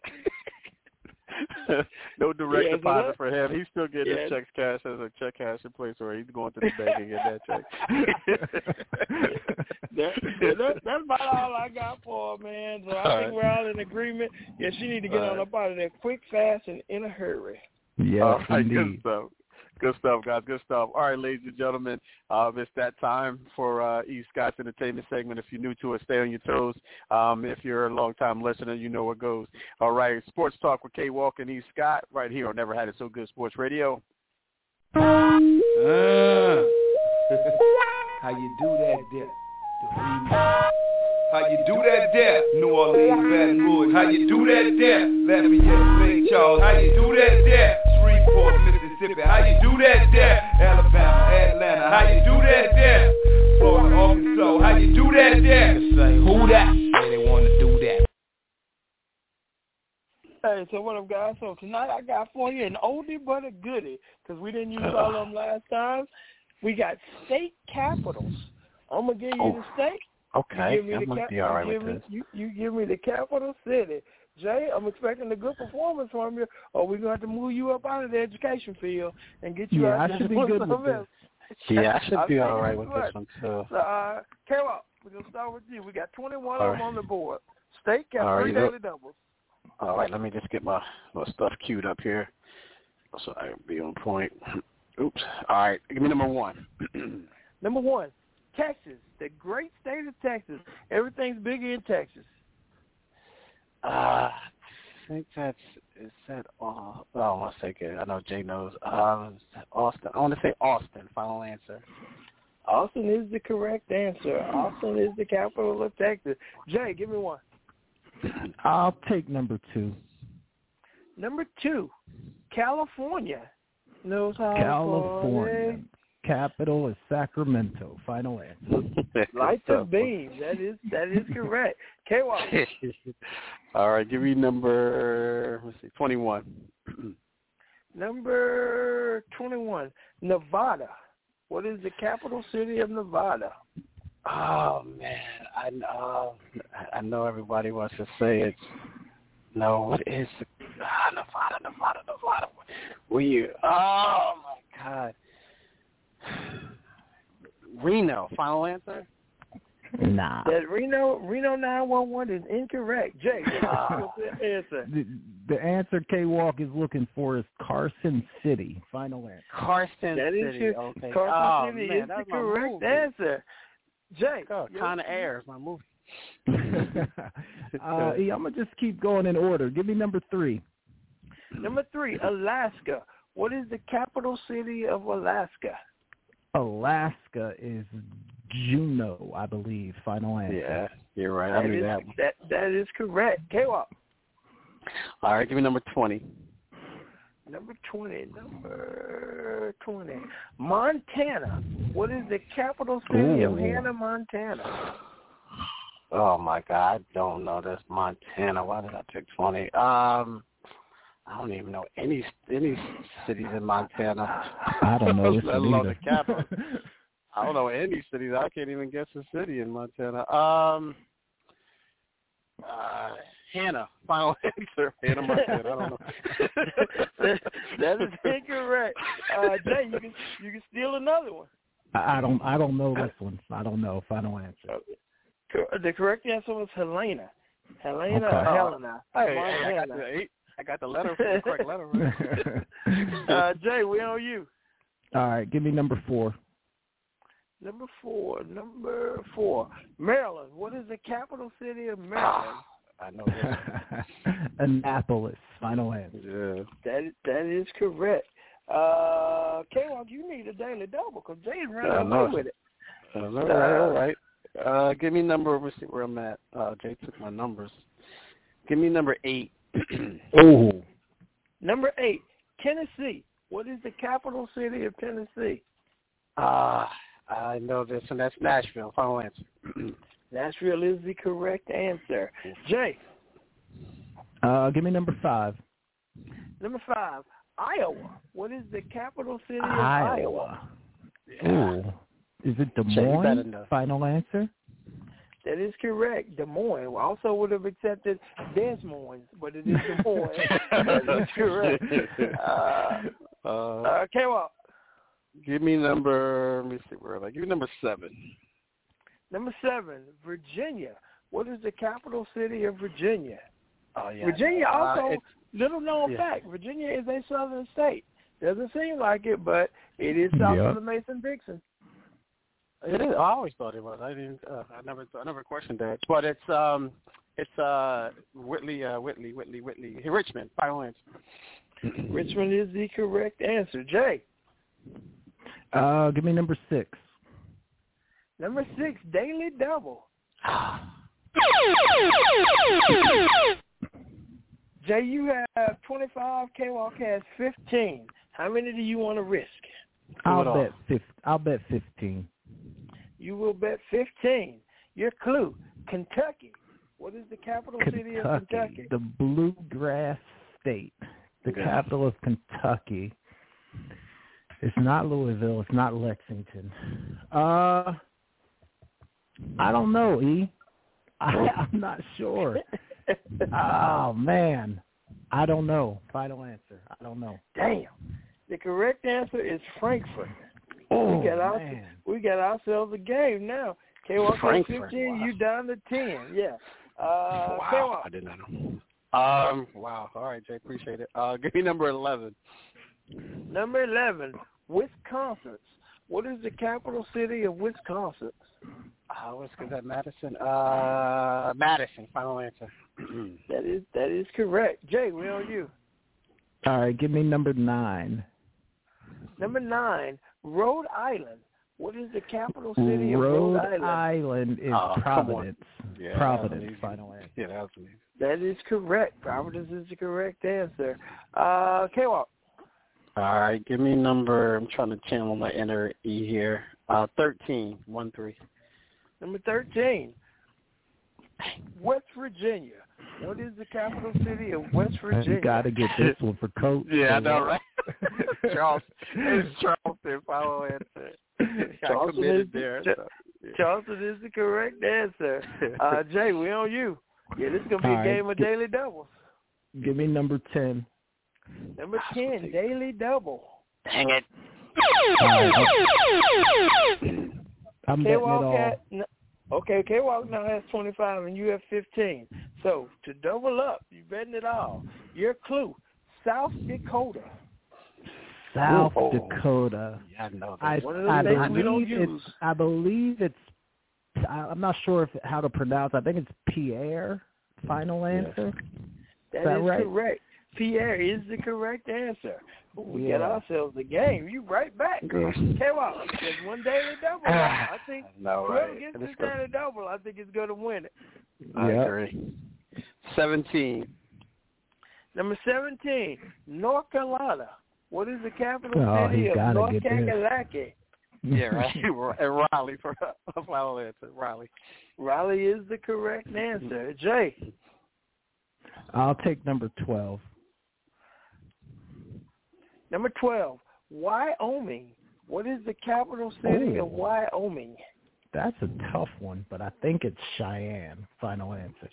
No direct deposit for him. He's still getting his checks cashed as a check cashing place, or he's going to the bank and get that check. That's about all I got for her, man. So I think we're all in agreement. Yeah, she need to get on up out of there quick, fast, and in a hurry. Yeah, indeed. Good stuff, guys. Good stuff. All right, ladies and gentlemen, it's that time for E. Scott's Entertainment segment. If you're new to us, stay on your toes. If you're a long-time listener, you know what goes. All right, Sports Talk with K. Walk and E. Scott right here on Never Had It So Good Sports Radio. How you do that there? How you do that there? New Orleans, Baton Rouge. How you do that there? Let me get St. Charles. How you do that there? Shreveport, Mississippi. How you do that there? Alabama, Atlanta. How you do that there? Florida, Arkansas. How you do that there? Say who that? Say they want to do that. Hey, so what up, guys? So tonight I got for you an oldie but a goodie, because we didn't use all of them last time. We got state capitals. I'm going to give you the state. Okay, that must be all right with this. You give me the capital city. Jay, I'm expecting a good performance from you, or we're going to have to move you up out of the education field and get you out. Yeah, I should be good with this. Yeah, I should be all right with this one, too. So, K-Rock, we're going to start with you. We got 21 of them on the board. State got 3 daily doubles. All right, let me just get my stuff queued up here so I can be on point. Oops. All right, give me number 1. Number 1, Texas, the great state of Texas. Everything's bigger in Texas. I think that's one second. I know Jay knows. Austin. I want to say Austin. Final answer. Austin is the correct answer. Austin is the capital of Texas. Jay, give me 1. I'll take number 2. Number 2, California. knows how California. Capital is Sacramento. Final answer. Light the beam. That is correct. K-Walk. All right, give me number 21. Number 21, Nevada. What is the capital city of Nevada? Oh man, I know everybody wants to say it. No, what is Nevada? Oh my God. Reno, final answer? Nah. That Reno 911 is incorrect. Jay, what's the answer? The answer K-Walk is looking for is Carson City. Final answer. Carson City. Carson City is the correct answer. Jay, Con Air is my movie. I'm going to just keep going in order. Give me number 3. Number 3, Alaska. What is the capital city of Alaska? Alaska is Juneau, I believe. Final answer. Yeah, you're right. I knew that one. That is correct. K-Walk. All right, give me number 20. Number 20. Montana. What is the capital city of Hannah, Montana? Oh, my God. I don't know this Montana. Why did I pick 20? I don't even know any cities in Montana. I don't know. Let alone the capital. I don't know any cities. I can't even guess a city in Montana. Hannah, final answer. Hannah, Montana. I don't know. That is incorrect. Jay, you can steal another one. I don't know this one. I don't know. Final answer. The correct answer was Helena. Helena. Okay. Or Helena. Hey, Montana. I got the letter for the correct letter. Right? Jay, we owe you. All right, give me number 4. Number 4. Maryland. What is the capital city of Maryland? I know this. Annapolis. Final answer. Yeah. That is correct. K-Walk, you need a daily double because Jay's running away with it. All right. Give me number. Let's see where I'm at. Jay took my numbers. Give me number 8. Oh. Number 8, Tennessee. What is the capital city of Tennessee? I know this, and that's Nashville. Final answer. Nashville is the correct answer. Jay. Give me number 5. Number 5, Iowa. What is the capital city of Iowa? Is it Des Moines? Final answer. That is correct. Des Moines. I also would have accepted Des Moines, but it is Des Moines. That is correct. Okay, well. Give me number, let me see where am I? Give me number 7. Number 7, Virginia. What is the capital city of Virginia? Oh, yeah. Virginia also, little known fact, Virginia is a southern state. Doesn't seem like it, but it is south of the Mason-Dixon. It is. I always thought it was. I never questioned that. But it's Whitley. Richmond. Final answer. Richmond is the correct answer. Jay. Give me number 6. Number 6, Daily Double. Jay, you have 25. K-Walk has 15. How many do you want to risk? I'll bet 15. You will bet 15. Your clue, Kentucky. What is the capital city of Kentucky? The Bluegrass State. The capital of Kentucky. It's not Louisville. It's not Lexington. I don't know, E. I'm not sure. Oh, man. I don't know. Final answer. I don't know. Damn. The correct answer is Frankfurt. Oh, we got ourselves a game now. K-Walk has 15, wow. You down to 10. Yeah. Wow. I did not know. Wow. All right, Jay. Appreciate it. Give me number 11. Number 11, Wisconsin. What is the capital city of Wisconsin? What's that? Madison. Madison. Final answer. That is correct. Jay, where are you? All right. Give me number 9. Number 9. Rhode Island. What is the capital city of Rhode Island? Rhode Island is Providence. Yeah, Providence, final answer. Yeah, that is correct. Providence is the correct answer. K-Walk. All right, give me number. I'm trying to channel my inner E here. 13, 1-3. Number 13, West Virginia. What is the capital city of West Virginia? You got to get this one for Coach. Yeah, I know, right? Charleston. It's Charleston, final answer. Charleston is there. So, yeah. Charleston is the correct answer. Jay, we on you. Yeah, this is going to be a game of daily doubles. Give me number 10. Number 10, daily double. Dang it. I'm betting it all. Okay, K-Walk now has 25 and you have 15. So, to double up, you're betting it all. Your clue, South Dakota. South Dakota. Yeah, I know that. I'm not sure if how to pronounce. I think it's Pierre, final answer. Yes. That is right? Correct. Pierre is the correct answer. Ooh, we got ourselves a game. You right back. K-Walk, there's one daily double. I think whoever gets this daily double, I think it's going to win it. I agree. 17. Number 17, North Carolina. What is the capital city of North Carolina? Yeah, right. And Raleigh for a final answer. Raleigh. Raleigh is the correct answer. Jay. I'll take number 12. Number 12, Wyoming. What is the capital city of Wyoming? That's a tough one, but I think it's Cheyenne. Final answer.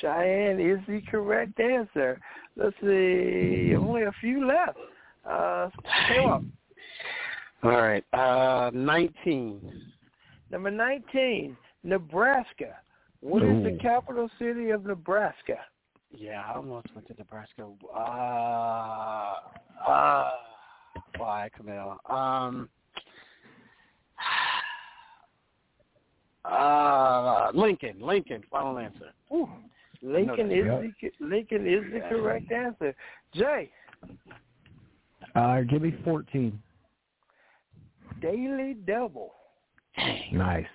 Cheyenne is the correct answer. Let's see. Only a few left. All right. 19. Number 19, Nebraska. What is the capital city of Nebraska? Yeah, I almost went to Nebraska. Why, Camille? Lincoln. Final answer. Ooh, Lincoln is the correct answer. Jay. Give me 14. Daily double. Nice.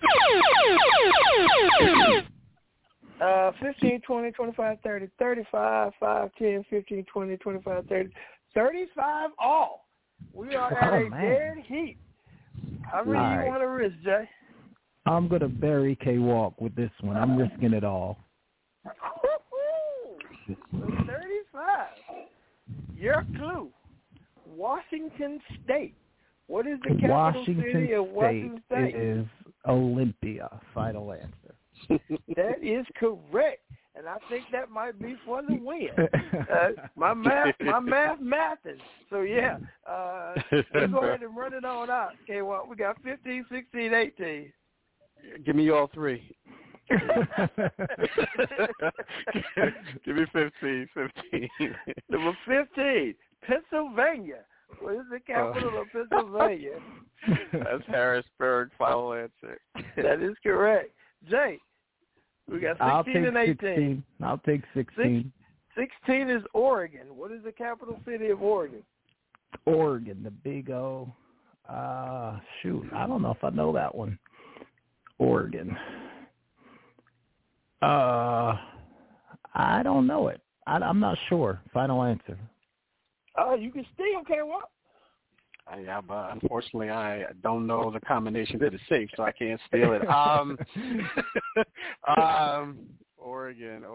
15, 20, 25, 30, 35, 5, 10, 15, 20, 25, 30, 35 all. We are at a dead heat. How many do you want to risk, Jay? I'm going to bury K-Walk with this one. I'm risking it all. 35. Your clue, Washington State. What is the capital city of Washington State? It is Olympia. Final answer. That is correct, and I think that might be for the win. My math. So, yeah, let's go ahead and run it on out. Okay, well, we got 15, 16, 18. Give me all three. Give me 15. Number 15, Pennsylvania. What is the capital of Pennsylvania? That's Harrisburg. Final answer. That is correct. Jay, we got 16 and 18. 16. I'll take 16. 16 is Oregon. What is the capital city of Oregon? Oregon, the big O. I don't know if I know that one. Oregon. I don't know it. I'm not sure. Final answer. You can steal, K-Walk. Yeah, but unfortunately, I don't know the combination to the safe, so I can't steal it. Oregon. I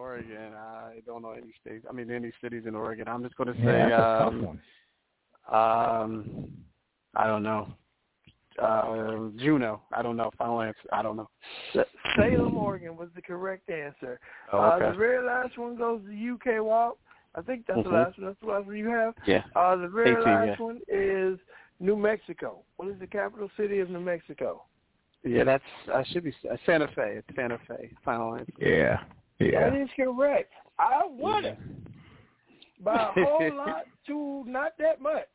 don't know any states. I mean, any cities in Oregon. I'm just going to say, that's a tough one. I don't know. Juneau. I don't know. Final answer. I don't know. Salem, Oregon was the correct answer. The very last one goes to you, K-Walk. I think that's the last one. That's the last one you have. Yeah. The very 18, last one is New Mexico. What is the capital city of New Mexico? Yeah, that's should be Santa Fe. It's Santa Fe. Final answer. Yeah. That is correct. I won it by a whole lot to not that much.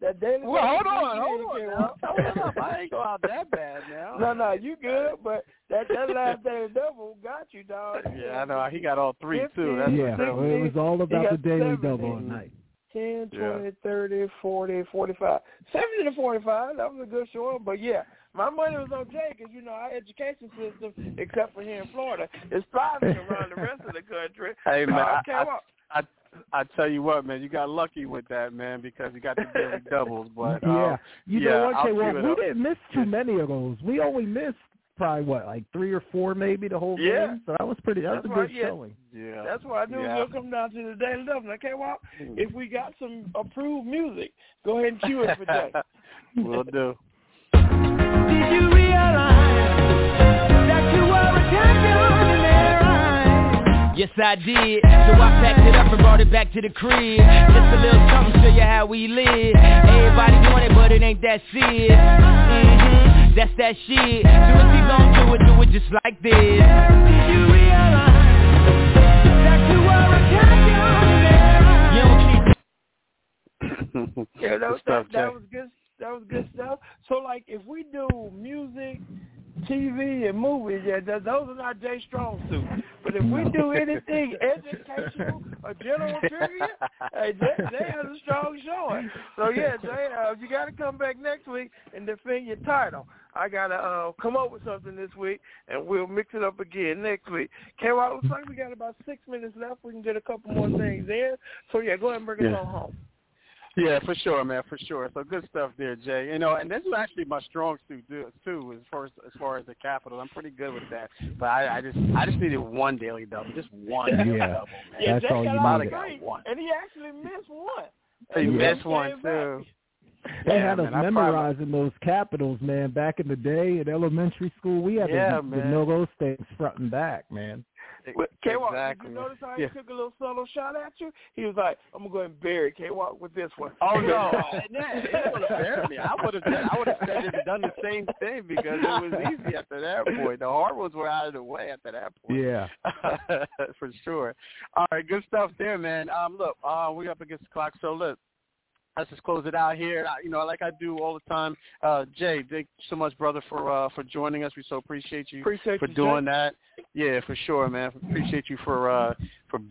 That daily. Well, hold on. I ain't go out that bad now. No, you good, but that last daily double got you, dog. Yeah, I know. He got all three, 50, too. That's it was all about the daily 70, double at night. 10, 20, 30, 40, 45. 70 to 45, that was a good short, but yeah. My money was on Jay because, our education system, except for here in Florida, is thriving around the rest of the country. Hey, man, I tell you what, man, you got lucky with that, man, because you got the big doubles. But we didn't miss too many of those. We only missed probably like 3 or 4 maybe the whole game. So that was pretty. That's a good showing. Yeah, that's why I knew it was gonna come down to the daily doubles. Okay, well, if we got some approved music, go ahead and cue it for that. Will do. Did you realize that you were a champion in their eyes? Yes, I did. So I packed it up and brought it back to the crib. Just a little something to show you how we live. Everybody doing it, but it ain't that shit. Mm-hmm, that's that shit. Do what you gon' do it just like this. Did you realize that you were a champion in their eyes? Yeah, that was good. That was good stuff. So, like, if we do music, TV, and movies, those are not Jay Strong's suits. But if we do anything educational or general trivia, they have a strong showing. So, yeah, Jay, you got to come back next week and defend your title. I got to come up with something this week, and we'll mix it up again next week. Okay, well, it looks like we got about 6 minutes left. We can get a couple more things in. So, yeah, go ahead and bring us on home. Yeah, for sure, man, for sure. So good stuff there, Jay. You know, and this is actually my strong suit too, as far as the capital. I'm pretty good with that, but I just needed one daily double, just one daily double. Man. Yeah, that's all you needed. And he actually missed one. He missed one too. They had us memorizing those capitals, man. Back in the day in elementary school, we had to know those things front and back, man. K-Walk, exactly. Did you notice how he took a little solo shot at you? He was like, I'm going to go and bury K-Walk with this one. Oh, no. I would have done the same thing because it was easy after that point. The hard ones were out of the way after that point. Yeah. For sure. All right, good stuff there, man. Look, we're up against the clock, so look. Let's just close it out here. You know, like I do all the time. Jay, thank you so much, brother, for joining us. We so appreciate you doing that. Yeah, for sure, man. Appreciate you for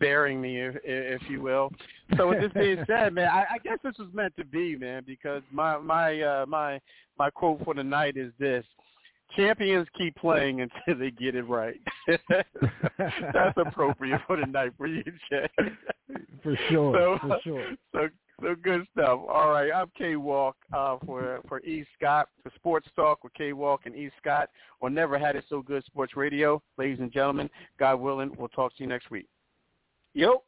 bearing me, if you will. So with this being said, man, I guess this was meant to be, man, because my quote for the night is this. Champions keep playing until they get it right. That's appropriate for the night for you, Jay. For sure, for sure. So good stuff. All right, I'm K-Walk for E. Scott, for Sports Talk with K-Walk and E. Scott on Never Had It So Good Sports Radio. Ladies and gentlemen, God willing, we'll talk to you next week. Yo.